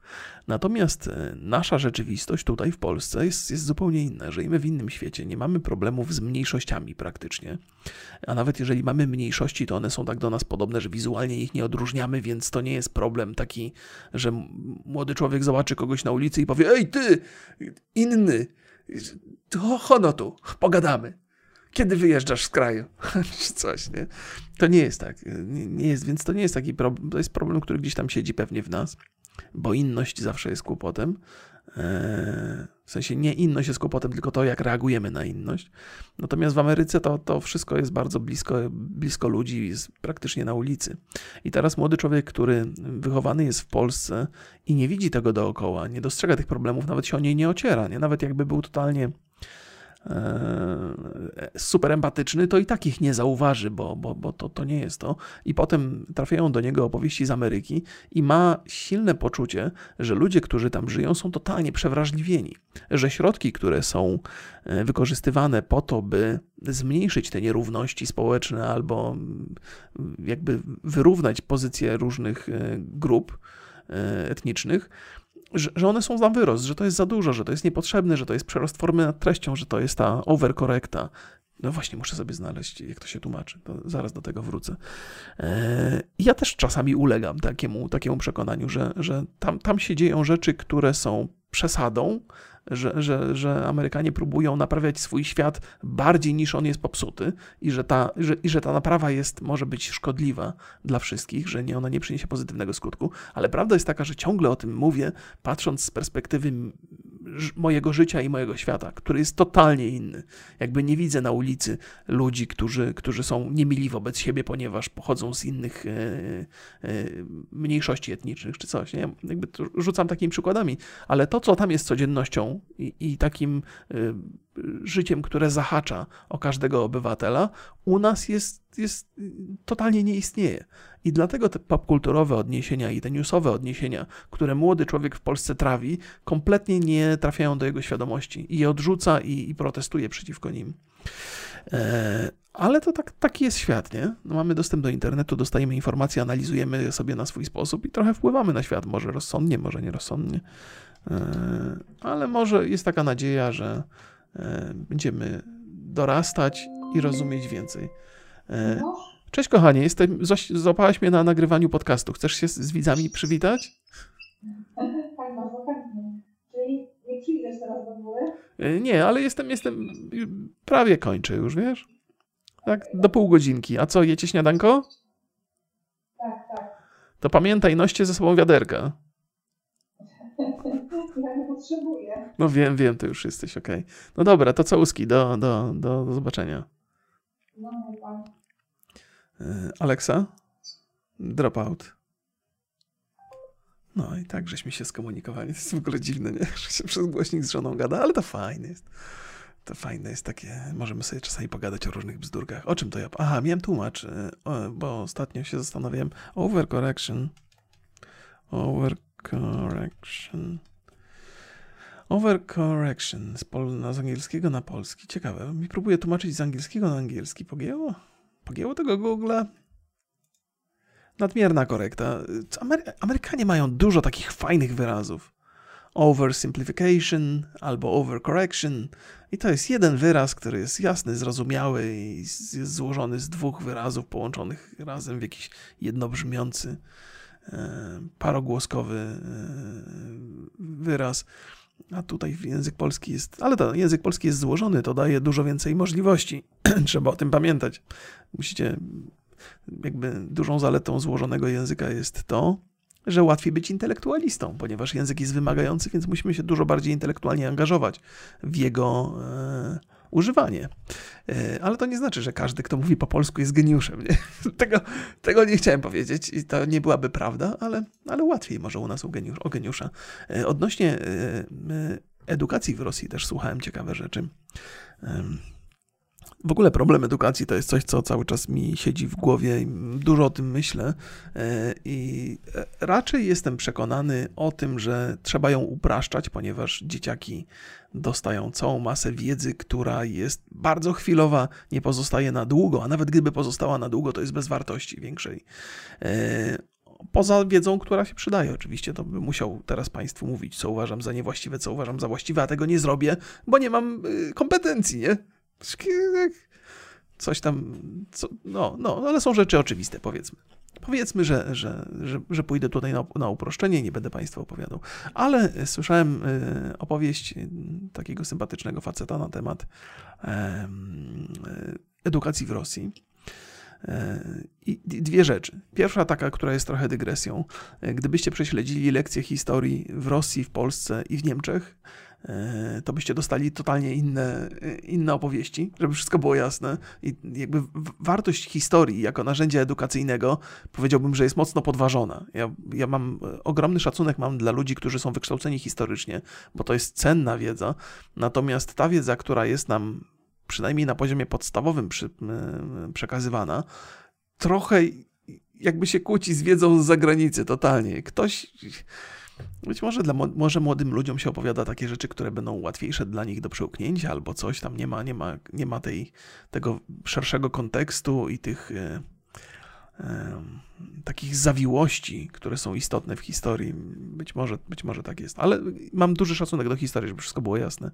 Natomiast nasza rzeczywistość tutaj w Polsce jest zupełnie inna. Żyjemy w innym świecie, nie mamy problemów z mniejszościami praktycznie, a nawet jeżeli mamy mniejszości, to one są tak do nas podobne, że wizualnie ich nie odróżniamy, więc to nie jest problem taki, że młody człowiek zobaczy kogoś na ulicy i powie: ej ty, inny, chodź tu, pogadamy. Kiedy wyjeżdżasz z kraju? Czy coś, nie? To nie jest tak. Nie jest, więc to nie jest taki problem. To jest problem, który gdzieś tam siedzi pewnie w nas, bo inność zawsze jest kłopotem. W sensie nie inność jest kłopotem, tylko to, jak reagujemy na inność. Natomiast w Ameryce to wszystko jest bardzo blisko ludzi, jest praktycznie na ulicy. I teraz młody człowiek, który wychowany jest w Polsce i nie widzi tego dookoła, nie dostrzega tych problemów, nawet się o niej nie ociera, nie? Nawet jakby był totalnie super empatyczny, to i tak ich nie zauważy, bo to nie jest to. I potem trafiają do niego opowieści z Ameryki i ma silne poczucie, że ludzie, którzy tam żyją, są totalnie przewrażliwieni, że środki, które są wykorzystywane po to, by zmniejszyć te nierówności społeczne albo jakby wyrównać pozycje różnych grup etnicznych, że one są na wyrost, że to jest za dużo, że to jest niepotrzebne, że to jest przerost formy nad treścią, że to jest ta overkorekta. No właśnie, muszę sobie znaleźć, jak to się tłumaczy. To zaraz do tego wrócę. Ja też czasami ulegam takiemu przekonaniu, że tam się dzieją rzeczy, które są przesadą, że Amerykanie próbują naprawiać swój świat bardziej, niż on jest popsuty, i że ta naprawa może być szkodliwa dla wszystkich, że ona nie przyniesie pozytywnego skutku, ale prawda jest taka, że ciągle o tym mówię, patrząc z perspektywy mojego życia i mojego świata, który jest totalnie inny. Jakby nie widzę na ulicy ludzi, którzy są niemili wobec siebie, ponieważ pochodzą z innych mniejszości etnicznych czy coś. Nie? Jakby to rzucam takimi przykładami, ale to, co tam jest codziennością i takim życiem, które zahacza o każdego obywatela, u nas totalnie nie istnieje. I dlatego te popkulturowe odniesienia i te newsowe odniesienia, które młody człowiek w Polsce trawi, kompletnie nie trafiają do jego świadomości i je odrzuca i protestuje przeciwko nim. Ale to taki jest świat, nie? No, mamy dostęp do internetu, dostajemy informacje, analizujemy je sobie na swój sposób i trochę wpływamy na świat, może rozsądnie, może nierozsądnie. Ale może jest taka nadzieja, że będziemy dorastać i rozumieć więcej. Cześć kochanie, złapałaś mnie na nagrywaniu podcastu. Chcesz się z widzami przywitać? Tak, bardzo chętnie. Czyli nie przyjdziesz teraz do góry? Nie, ale jestem, prawie kończę już, wiesz? Tak, do pół godzinki. A co, jecie śniadanko? Tak. To pamiętaj, noście ze sobą wiaderka. Ja nie potrzebuję. No wiem, to już jesteś, okej. No dobra, to całuski, do zobaczenia. No, pan. Alexa, drop out. No i tak, żeśmy się skomunikowali. To jest w ogóle dziwne, nie? Że się przez głośnik z żoną gada, ale to fajne jest. To fajne jest takie, możemy sobie czasami pogadać o różnych bzdurkach. O czym to ja? Aha, miałem tłumacz, bo ostatnio się zastanawiałem. Overcorrection. Overcorrection. Overcorrection z angielskiego na polski. Ciekawe, mi próbuję tłumaczyć z angielskiego na angielski. Pogięło? Pogięło tego Google'a? Nadmierna korekta. Amerykanie mają dużo takich fajnych wyrazów. Oversimplification albo overcorrection. I to jest jeden wyraz, który jest jasny, zrozumiały i jest złożony z dwóch wyrazów połączonych razem w jakiś jednobrzmiący, parogłoskowy wyraz. A tutaj język polski jest... Ale to język polski jest złożony, to daje dużo więcej możliwości. Trzeba o tym pamiętać. Musicie... Jakby dużą zaletą złożonego języka jest to, że łatwiej być intelektualistą, ponieważ język jest wymagający, więc musimy się dużo bardziej intelektualnie angażować w jego używanie. Ale to nie znaczy, że każdy, kto mówi po polsku, jest geniuszem. Tego nie chciałem powiedzieć i to nie byłaby prawda, ale łatwiej może u nas o geniusza. Odnośnie edukacji w Rosji też słuchałem ciekawe rzeczy. W ogóle problem edukacji to jest coś, co cały czas mi siedzi w głowie i dużo o tym myślę i raczej jestem przekonany o tym, że trzeba ją upraszczać, ponieważ dzieciaki dostają całą masę wiedzy, która jest bardzo chwilowa, nie pozostaje na długo, a nawet gdyby pozostała na długo, to jest bez wartości większej. Poza wiedzą, która się przydaje. Oczywiście to bym musiał teraz Państwu mówić, co uważam za niewłaściwe, co uważam za właściwe, a tego nie zrobię, bo nie mam kompetencji, nie? Coś tam, ale są rzeczy oczywiste, powiedzmy. Powiedzmy, że pójdę tutaj na uproszczenie, nie będę Państwu opowiadał. Ale słyszałem opowieść takiego sympatycznego faceta na temat edukacji w Rosji. I dwie rzeczy. Pierwsza taka, która jest trochę dygresją. Gdybyście prześledzili lekcje historii w Rosji, w Polsce i w Niemczech, to byście dostali totalnie inne opowieści, żeby wszystko było jasne. I jakby wartość historii jako narzędzia edukacyjnego, powiedziałbym, że jest mocno podważona. Ja mam ogromny szacunek dla ludzi, którzy są wykształceni historycznie, bo to jest cenna wiedza. Natomiast ta wiedza, która jest nam przynajmniej na poziomie podstawowym przekazywana, trochę jakby się kłóci z wiedzą z zagranicy, totalnie. Być może młodym ludziom się opowiada takie rzeczy, które będą łatwiejsze dla nich do przełknięcia albo coś, tam nie ma tego szerszego kontekstu i tych takich zawiłości, które są istotne w historii. Być może tak jest, ale mam duży szacunek do historii, żeby wszystko było jasne.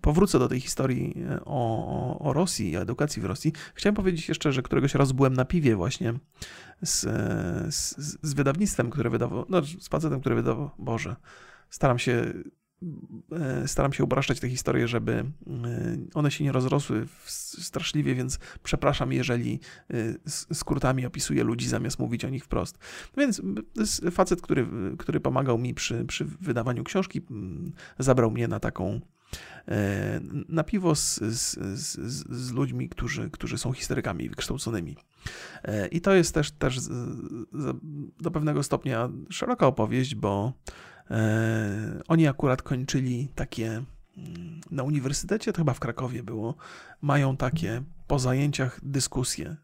Powrócę do tej historii o Rosji, o edukacji w Rosji. Chciałem powiedzieć jeszcze, że któregoś razu byłem na piwie właśnie z wydawnictwem, które wydawało, z facetem, który wydawał, Boże, staram się upraszczać te historie, żeby one się nie rozrosły straszliwie, więc przepraszam, jeżeli skrótami opisuję ludzi zamiast mówić o nich wprost. Więc facet, który pomagał mi przy wydawaniu książki, zabrał mnie na piwo z ludźmi, którzy są historykami wykształconymi. I to jest też do pewnego stopnia szeroka opowieść, bo oni akurat kończyli takie, na uniwersytecie, to chyba w Krakowie było, mają takie po zajęciach dyskusje,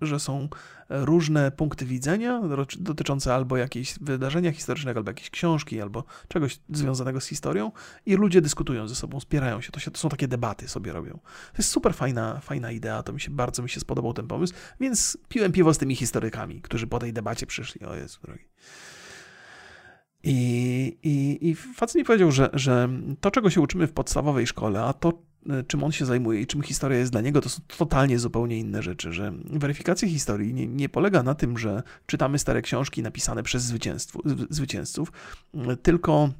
że są różne punkty widzenia dotyczące albo jakiegoś wydarzenia historycznego, albo jakiejś książki, albo czegoś związanego z historią i ludzie dyskutują ze sobą, spierają się. To są takie debaty sobie robią. To jest super fajna idea, bardzo mi się spodobał ten pomysł, więc piłem piwo z tymi historykami, którzy po tej debacie przyszli. O Jezu drogi. I facet mi powiedział, że to, czego się uczymy w podstawowej szkole, a to, czym on się zajmuje i czym historia jest dla niego, to są totalnie zupełnie inne rzeczy, że weryfikacja historii nie polega na tym, że czytamy stare książki napisane przez zwycięzców, tylko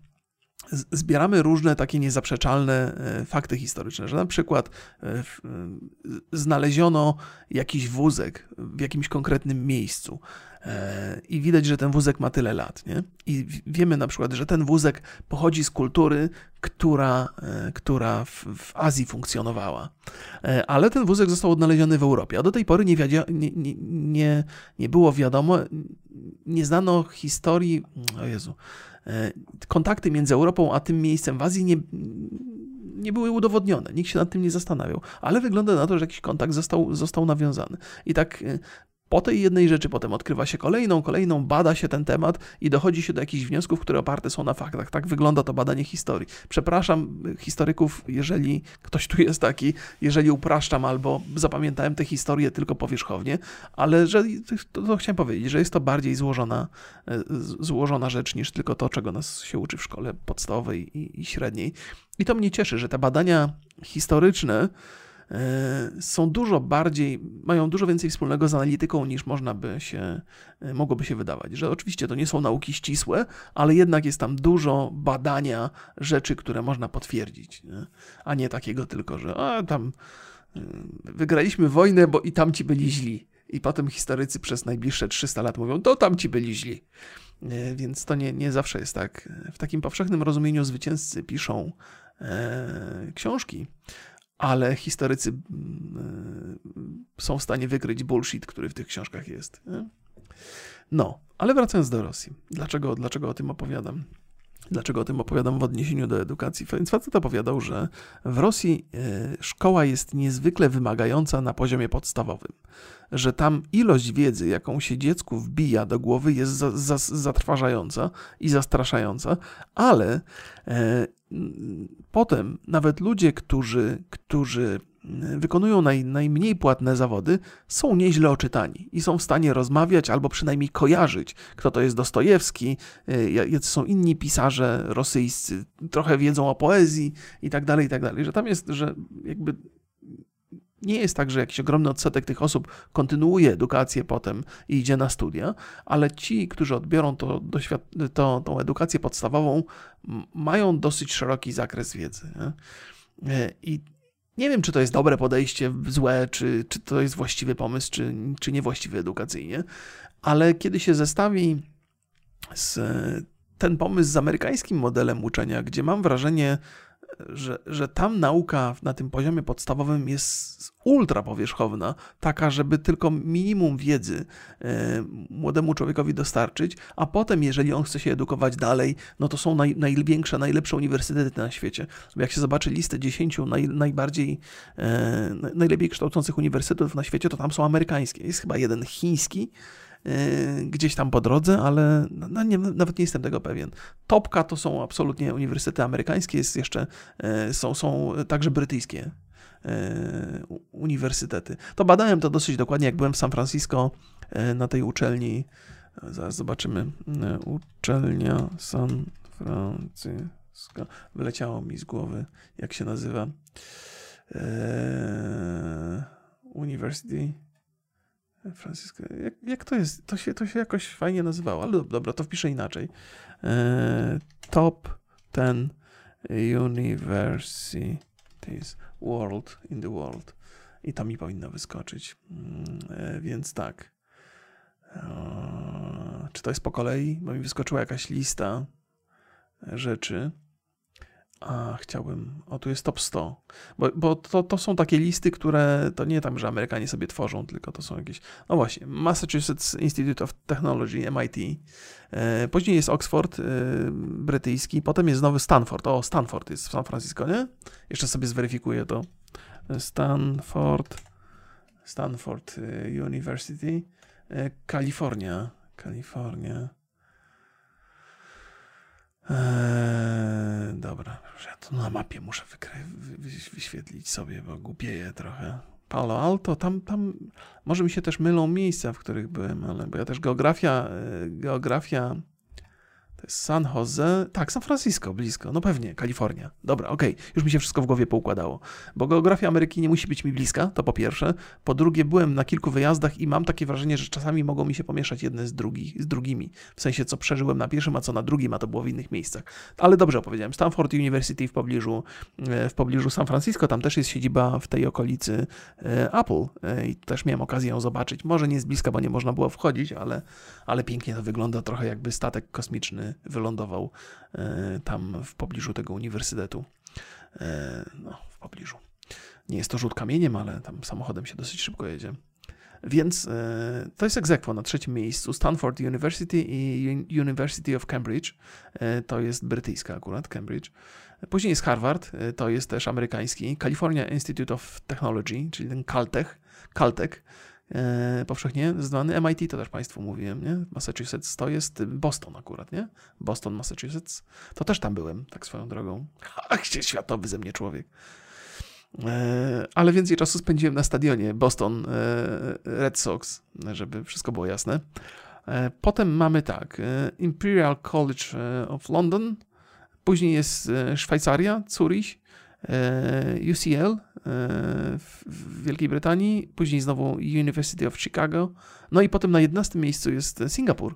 zbieramy różne takie niezaprzeczalne fakty historyczne, że na przykład znaleziono jakiś wózek w jakimś konkretnym miejscu i widać, że ten wózek ma tyle lat, nie? I wiemy na przykład, że ten wózek pochodzi z kultury, która w Azji funkcjonowała, ale ten wózek został odnaleziony w Europie, a do tej pory nie było wiadomo, nie znano historii, kontakty między Europą a tym miejscem w Azji nie były udowodnione, nikt się nad tym nie zastanawiał, ale wygląda na to, że jakiś kontakt został nawiązany. I tak po tej jednej rzeczy potem odkrywa się kolejną, bada się ten temat i dochodzi się do jakichś wniosków, które oparte są na faktach. Tak wygląda to badanie historii. Przepraszam historyków, jeżeli ktoś tu jest taki, jeżeli upraszczam albo zapamiętałem tę historię tylko powierzchownie, ale że, to chciałem powiedzieć, że jest to bardziej złożona rzecz niż tylko to, czego nas się uczy w szkole podstawowej i średniej. I to mnie cieszy, że te badania historyczne mają dużo więcej wspólnego z analityką niż mogłoby się wydawać. Że oczywiście to nie są nauki ścisłe, ale jednak jest tam dużo badania rzeczy, które można potwierdzić, nie? A nie takiego tylko, że tam wygraliśmy wojnę, bo i tamci byli źli. I potem historycy przez najbliższe 300 lat mówią, to tamci byli źli. Więc to nie zawsze jest tak. W takim powszechnym rozumieniu zwycięzcy piszą książki, ale historycy są w stanie wykryć bullshit, który w tych książkach jest. No, ale wracając do Rosji. Dlaczego o tym opowiadam? Dlaczego o tym opowiadam w odniesieniu do edukacji? Więc facet opowiadał, że w Rosji szkoła jest niezwykle wymagająca na poziomie podstawowym, że tam ilość wiedzy, jaką się dziecku wbija do głowy, jest zatrważająca i zastraszająca, ale potem nawet ludzie, którzy wykonują najmniej płatne zawody, są nieźle oczytani i są w stanie rozmawiać albo przynajmniej kojarzyć, kto to jest Dostojewski, jacy są inni pisarze rosyjscy, trochę wiedzą o poezji i tak dalej, że tam jest, że jakby nie jest tak, że jakiś ogromny odsetek tych osób kontynuuje edukację potem i idzie na studia, ale ci, którzy odbiorą tą edukację podstawową, mają dosyć szeroki zakres wiedzy. Nie? I nie wiem, czy to jest dobre podejście, złe, czy to jest właściwy pomysł, czy niewłaściwy edukacyjnie, ale kiedy się zestawi ten pomysł z amerykańskim modelem uczenia, gdzie mam wrażenie, że tam nauka na tym poziomie podstawowym jest ultra powierzchowna, taka, żeby tylko minimum wiedzy młodemu człowiekowi dostarczyć, a potem, jeżeli on chce się edukować dalej, no to są najlepsze uniwersytety na świecie. Jak się zobaczy listę 10 najlepiej kształcących uniwersytetów na świecie, to tam są amerykańskie. Jest chyba jeden chiński, gdzieś tam po drodze, ale nawet nie jestem tego pewien. Topka to są absolutnie uniwersytety amerykańskie, są także brytyjskie uniwersytety. To badałem to dosyć dokładnie, jak byłem w San Francisco na tej uczelni. Zaraz zobaczymy. Uczelnia San Francisco. Wyleciało mi z głowy, jak się nazywa. University Francisco. Jak to jest? To się jakoś fajnie nazywało, ale dobra, to wpiszę inaczej. Top 10 Universities in the world. I to mi powinno wyskoczyć. Więc tak. Czy to jest po kolei? Bo mi wyskoczyła jakaś lista rzeczy. A chciałbym, tu jest top 100, bo to są takie listy, które to nie tam, że Amerykanie sobie tworzą, tylko to są jakieś, no właśnie, Massachusetts Institute of Technology, MIT, później jest Oxford brytyjski, potem jest nowy Stanford, Stanford jest w San Francisco, nie? Jeszcze sobie zweryfikuję to, Stanford University, Kalifornia. Dobra, ja to na mapie muszę wyświetlić sobie, bo głupieję trochę. Palo Alto, tam może mi się też mylą miejsca, w których byłem, ale bo ja też geografia To jest San Jose. Tak, San Francisco, blisko. No pewnie, Kalifornia. Dobra, okej. Już mi się wszystko w głowie poukładało. Bo geografia Ameryki nie musi być mi bliska, to po pierwsze. Po drugie, byłem na kilku wyjazdach i mam takie wrażenie, że czasami mogą mi się pomieszać jedne z drugimi. W sensie, co przeżyłem na pierwszym, a co na drugim, a to było w innych miejscach. Ale dobrze opowiedziałem. Stanford University w pobliżu San Francisco. Tam też jest siedziba w tej okolicy Apple. I też miałem okazję ją zobaczyć. Może nie z bliska, bo nie można było wchodzić, ale pięknie to wygląda. Trochę jakby statek kosmiczny wylądował tam w pobliżu tego uniwersytetu. No, w pobliżu. Nie jest to rzut kamieniem, ale tam samochodem się dosyć szybko jedzie. Więc to jest ex aequo na trzecim miejscu. Stanford University i University of Cambridge. To jest brytyjska akurat, Cambridge. Później jest Harvard, to jest też amerykański. California Institute of Technology, czyli ten Caltech. Powszechnie znany. MIT to też Państwu mówiłem, nie? Massachusetts to jest Boston akurat, nie? Boston, Massachusetts. To też tam byłem, tak swoją drogą. Ach, światowy ze mnie człowiek. Ale więcej czasu spędziłem na stadionie Boston Red Sox, żeby wszystko było jasne. Potem mamy tak, Imperial College of London, później jest Szwajcaria, Zurich, UCL w Wielkiej Brytanii, później znowu University of Chicago, no i potem na 11 miejscu jest Singapur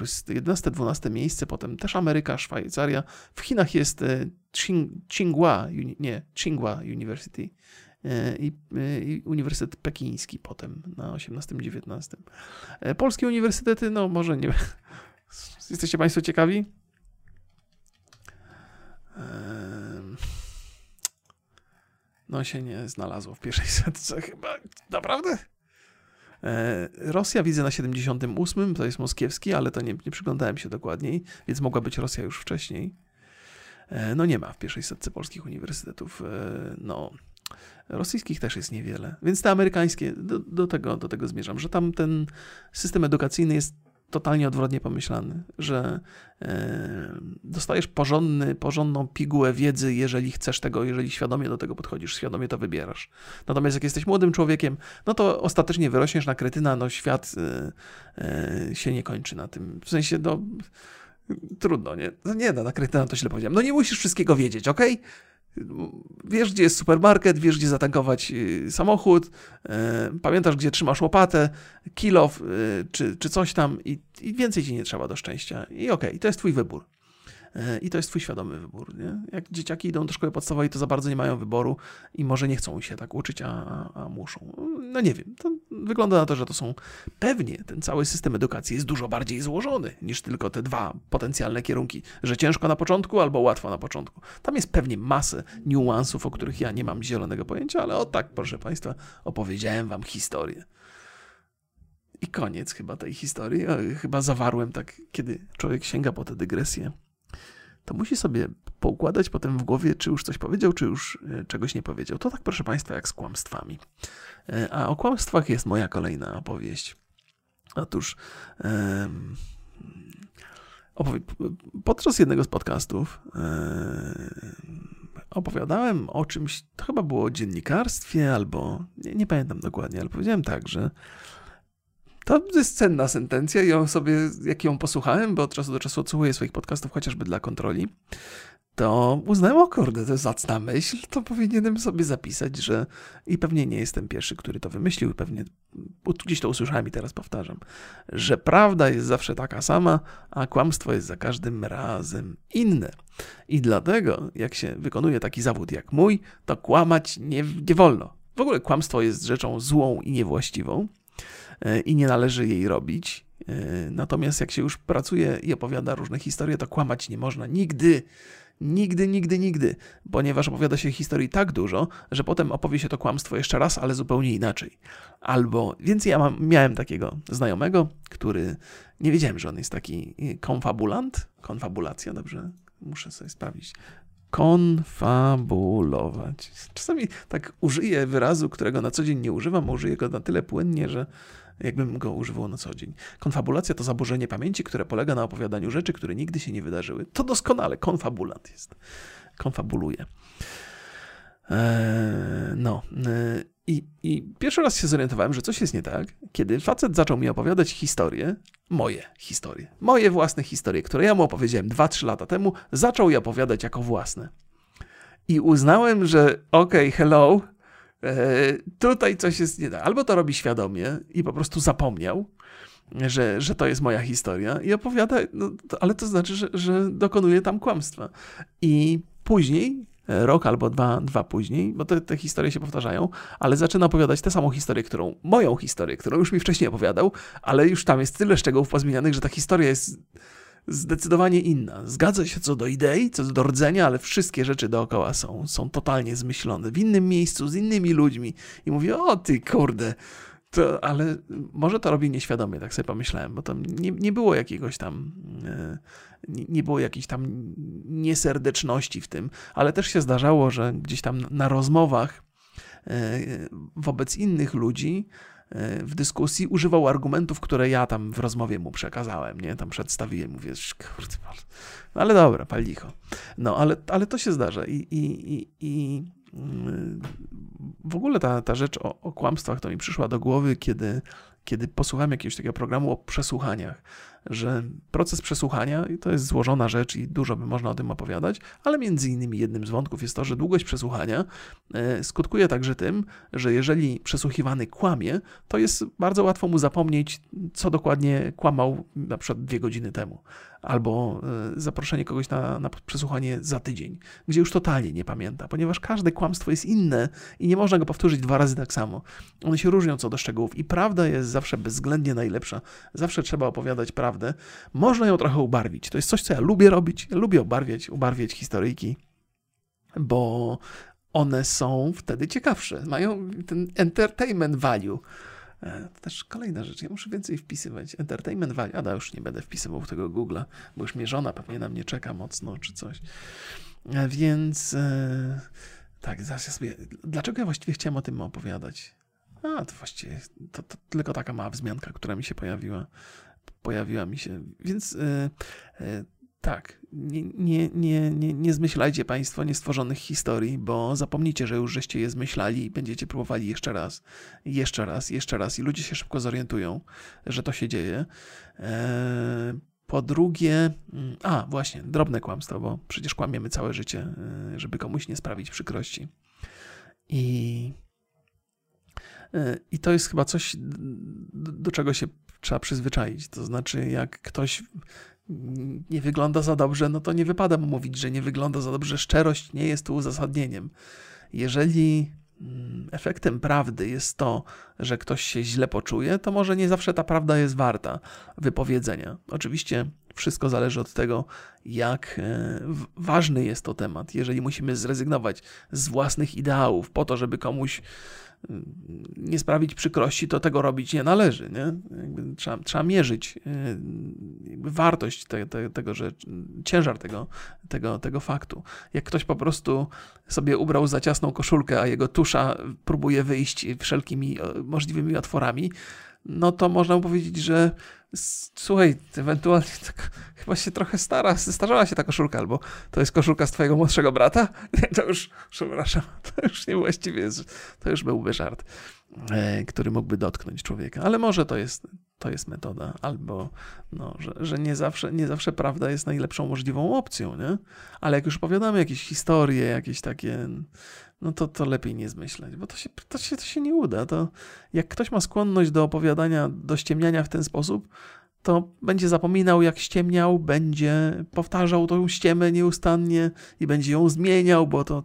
jest 11-12 miejsce, potem też Ameryka, Szwajcaria, w Chinach jest Tsinghua University i Uniwersytet Pekiński potem na 18-19. Polskie uniwersytety, no może nie. Jesteście Państwo ciekawi? No się nie znalazło w pierwszej setce chyba. Naprawdę? Rosja widzę na 78, to jest moskiewski, ale to nie przyglądałem się dokładniej, więc mogła być Rosja już wcześniej. No nie ma w pierwszej setce polskich uniwersytetów. No, rosyjskich też jest niewiele, więc te amerykańskie, do tego zmierzam, że tam ten system edukacyjny jest totalnie odwrotnie pomyślany, że dostajesz porządną pigułę wiedzy, jeżeli chcesz tego, jeżeli świadomie do tego podchodzisz, świadomie to wybierasz. Natomiast jak jesteś młodym człowiekiem, no to ostatecznie wyrośniesz na kretyna, no świat się nie kończy na tym. W sensie, no trudno, nie? No nie da, na kretyna to źle powiedziałem. No nie musisz wszystkiego wiedzieć, okej? Wiesz, gdzie jest supermarket, wiesz, gdzie zatankować samochód, pamiętasz, gdzie trzymasz łopatę, kilof czy coś tam i więcej ci nie trzeba do szczęścia. I okej, to jest twój wybór. I to jest twój świadomy wybór. Nie? Jak dzieciaki idą do szkoły podstawowej, to za bardzo nie mają wyboru i może nie chcą się tak uczyć, a muszą. No nie wiem. To wygląda na to, że to są... Pewnie ten cały system edukacji jest dużo bardziej złożony niż tylko te dwa potencjalne kierunki, że ciężko na początku albo łatwo na początku. Tam jest pewnie masę niuansów, o których ja nie mam zielonego pojęcia, ale o tak, proszę Państwa, opowiedziałem Wam historię. I koniec chyba tej historii. Chyba zawarłem tak, kiedy człowiek sięga po tę dygresję. To musi sobie poukładać potem w głowie, czy już coś powiedział, czy już czegoś nie powiedział. To tak, proszę Państwa, jak z kłamstwami. A o kłamstwach jest moja kolejna opowieść. Otóż podczas jednego z podcastów opowiadałem o czymś, to chyba było o dziennikarstwie, albo nie pamiętam dokładnie, ale powiedziałem tak, że to jest cenna sentencja i jak ją posłuchałem, bo od czasu do czasu odsłuchuję swoich podcastów, chociażby dla kontroli, to uznałem, o kurde, to jest zacna myśl, to powinienem sobie zapisać, że... I pewnie nie jestem pierwszy, który to wymyślił, pewnie gdzieś to usłyszałem i teraz powtarzam, że prawda jest zawsze taka sama, a kłamstwo jest za każdym razem inne. I dlatego, jak się wykonuje taki zawód jak mój, to kłamać nie wolno. W ogóle kłamstwo jest rzeczą złą i niewłaściwą. I nie należy jej robić. Natomiast jak się już pracuje i opowiada różne historie, to kłamać nie można nigdy. Nigdy, nigdy, nigdy. Ponieważ opowiada się historii tak dużo, że potem opowie się to kłamstwo jeszcze raz, ale zupełnie inaczej. Albo... Więc ja miałem takiego znajomego, który... Nie wiedziałem, że on jest taki konfabulant. Konfabulacja, dobrze? Muszę sobie sprawdzić. Konfabulować. Czasami tak użyję wyrazu, którego na co dzień nie używam, użyję go na tyle płynnie, że jakbym go używał na co dzień. Konfabulacja to zaburzenie pamięci, które polega na opowiadaniu rzeczy, które nigdy się nie wydarzyły. To doskonale, konfabulant jest. Konfabuluje. No. I pierwszy raz się zorientowałem, że coś jest nie tak, kiedy facet zaczął mi opowiadać historie. Moje własne historie, które ja mu opowiedziałem 2-3 lata temu, zaczął je opowiadać jako własne. I uznałem, że hello, tutaj coś jest nie tak. Albo to robi świadomie i po prostu zapomniał, że to jest moja historia i opowiada, ale to znaczy, że dokonuje tam kłamstwa. I później, rok albo dwa później, bo te historie się powtarzają, ale zaczyna opowiadać tę samą historię, moją historię, którą już mi wcześniej opowiadał, ale już tam jest tyle szczegółów pozmienianych, że ta historia jest zdecydowanie inna. Zgadza się co do idei, co do rdzenia, ale wszystkie rzeczy dookoła są totalnie zmyślone. W innym miejscu, z innymi ludźmi. I mówię, ale może to robi nieświadomie, tak sobie pomyślałem, bo tam nie było jakiegoś tam, nie było jakiejś tam nieserdeczności w tym, ale też się zdarzało, że gdzieś tam na rozmowach wobec innych ludzi w dyskusji używał argumentów, które ja tam w rozmowie mu przekazałem, nie? Tam przedstawiłem, mówię, ale dobra, pal licho. No, ale to się zdarza i w ogóle ta rzecz o kłamstwach to mi przyszła do głowy, kiedy posłuchałem jakiegoś takiego programu o przesłuchaniach, że proces przesłuchania to jest złożona rzecz i dużo by można o tym opowiadać, ale między innymi jednym z wątków jest to, że długość przesłuchania skutkuje także tym, że jeżeli przesłuchiwany kłamie, to jest bardzo łatwo mu zapomnieć, co dokładnie kłamał na przykład 2 godziny temu, albo zaproszenie kogoś na przesłuchanie za tydzień, gdzie już totalnie nie pamięta, ponieważ każde kłamstwo jest inne i nie można go powtórzyć 2 razy tak samo. One się różnią co do szczegółów i prawda jest zawsze bezwzględnie najlepsza. Zawsze trzeba opowiadać prawdę. Można ją trochę ubarwić. To jest coś, co ja lubię robić. Lubię ubarwiać historyjki, bo one są wtedy ciekawsze. Mają ten entertainment value. To też kolejna rzecz. Ja muszę więcej wpisywać. Entertainment value. Już nie będę wpisywał tego Google'a, bo już mnie żona pewnie na mnie czeka mocno czy coś. Więc tak, zaraz sobie... Dlaczego ja właściwie chciałem o tym opowiadać? To właściwie to tylko taka mała wzmianka, która mi się pojawiła. Więc tak, nie zmyślajcie Państwo niestworzonych historii, bo zapomnicie, że już żeście je zmyślali i będziecie próbowali jeszcze raz i ludzie się szybko zorientują, że to się dzieje. Po drugie, właśnie, drobne kłamstwo, bo przecież kłamiemy całe życie, żeby komuś nie sprawić przykrości. I to jest chyba coś, do czego się trzeba przyzwyczaić. To znaczy, jak ktoś nie wygląda za dobrze, no to nie wypada mu mówić, że nie wygląda za dobrze. Szczerość nie jest tu uzasadnieniem. Jeżeli efektem prawdy jest to, że ktoś się źle poczuje, to może nie zawsze ta prawda jest warta wypowiedzenia. Oczywiście wszystko zależy od tego, jak ważny jest to temat. Jeżeli musimy zrezygnować z własnych ideałów po to, żeby komuś nie sprawić przykrości, to tego robić nie należy. Nie? Trzeba mierzyć wartość tego, że ciężar tego faktu. Jak ktoś po prostu sobie ubrał za ciasną koszulkę, a jego tusza próbuje wyjść wszelkimi możliwymi otworami, no to można mu powiedzieć, że słuchaj, ewentualnie tak, chyba się trochę starzała się ta koszulka, albo to jest koszulka z twojego młodszego brata? To już niewłaściwie jest, to już byłby żart, który mógłby dotknąć człowieka, ale może to jest metoda, albo że nie zawsze prawda jest najlepszą możliwą opcją, nie? Ale jak już opowiadamy jakieś historie, jakieś takie, no to lepiej nie zmyślać, bo to się nie uda. To jak ktoś ma skłonność do opowiadania, do ściemniania w ten sposób, to będzie zapominał, jak ściemniał, będzie powtarzał tą ściemę nieustannie i będzie ją zmieniał, bo to...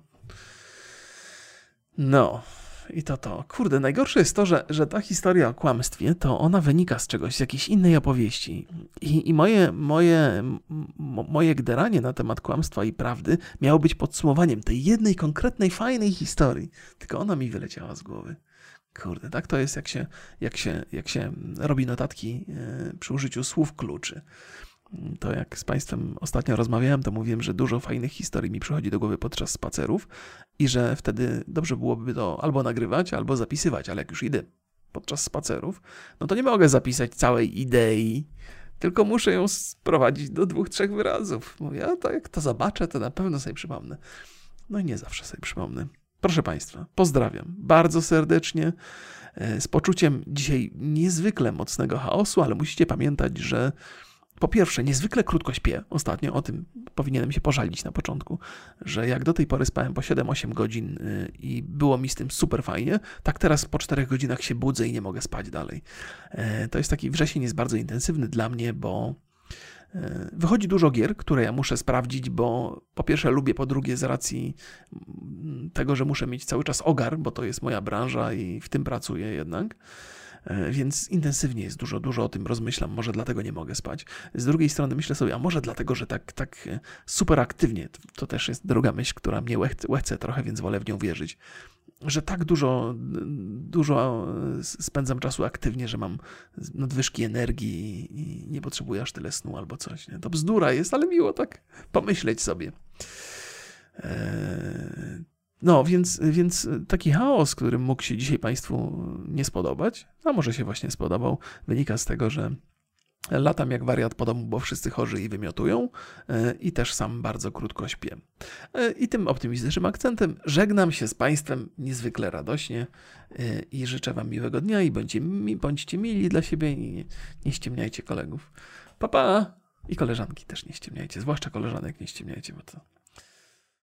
Kurde, najgorsze jest to, że ta historia o kłamstwie, to ona wynika z czegoś, z jakiejś innej opowieści. I moje gderanie na temat kłamstwa i prawdy miało być podsumowaniem tej jednej konkretnej, fajnej historii. Tylko ona mi wyleciała z głowy. Kurde, tak to jest, jak się robi notatki przy użyciu słów kluczy. To jak z Państwem ostatnio rozmawiałem, to mówiłem, że dużo fajnych historii mi przychodzi do głowy podczas spacerów i że wtedy dobrze byłoby to albo nagrywać, albo zapisywać, ale jak już idę podczas spacerów, no to nie mogę zapisać całej idei, tylko muszę ją sprowadzić do 2-3 wyrazów. Mówię, to jak to zobaczę, to na pewno sobie przypomnę. No i nie zawsze sobie przypomnę. Proszę Państwa, pozdrawiam bardzo serdecznie, z poczuciem dzisiaj niezwykle mocnego chaosu, ale musicie pamiętać, że po pierwsze, niezwykle krótko śpię ostatnio, o tym powinienem się pożalić na początku, że jak do tej pory spałem po 7-8 godzin i było mi z tym super fajnie, tak teraz po 4 godzinach się budzę i nie mogę spać dalej. To jest taki wrzesień, jest bardzo intensywny dla mnie, bo wychodzi dużo gier, które ja muszę sprawdzić, bo po pierwsze lubię, po drugie z racji tego, że muszę mieć cały czas ogar, bo to jest moja branża i w tym pracuję jednak. Więc intensywnie jest dużo o tym rozmyślam, może dlatego nie mogę spać. Z drugiej strony myślę sobie, a może dlatego, że tak super aktywnie, to też jest druga myśl, która mnie łechce trochę, więc wolę w nią wierzyć, że tak dużo spędzam czasu aktywnie, że mam nadwyżki energii i nie potrzebuję aż tyle snu albo coś. Nie? To bzdura jest, ale miło tak pomyśleć sobie. No, więc taki chaos, który mógł się dzisiaj Państwu nie spodobać, a może się właśnie spodobał, wynika z tego, że latam jak wariat po domu, bo wszyscy chorzy i wymiotują, i też sam bardzo krótko śpię. I tym optymistycznym akcentem żegnam się z Państwem niezwykle radośnie i życzę Wam miłego dnia i bądźcie mili dla siebie i nie ściemniajcie kolegów. Pa, pa! I koleżanki też nie ściemniajcie, zwłaszcza koleżanek nie ściemniajcie, bo to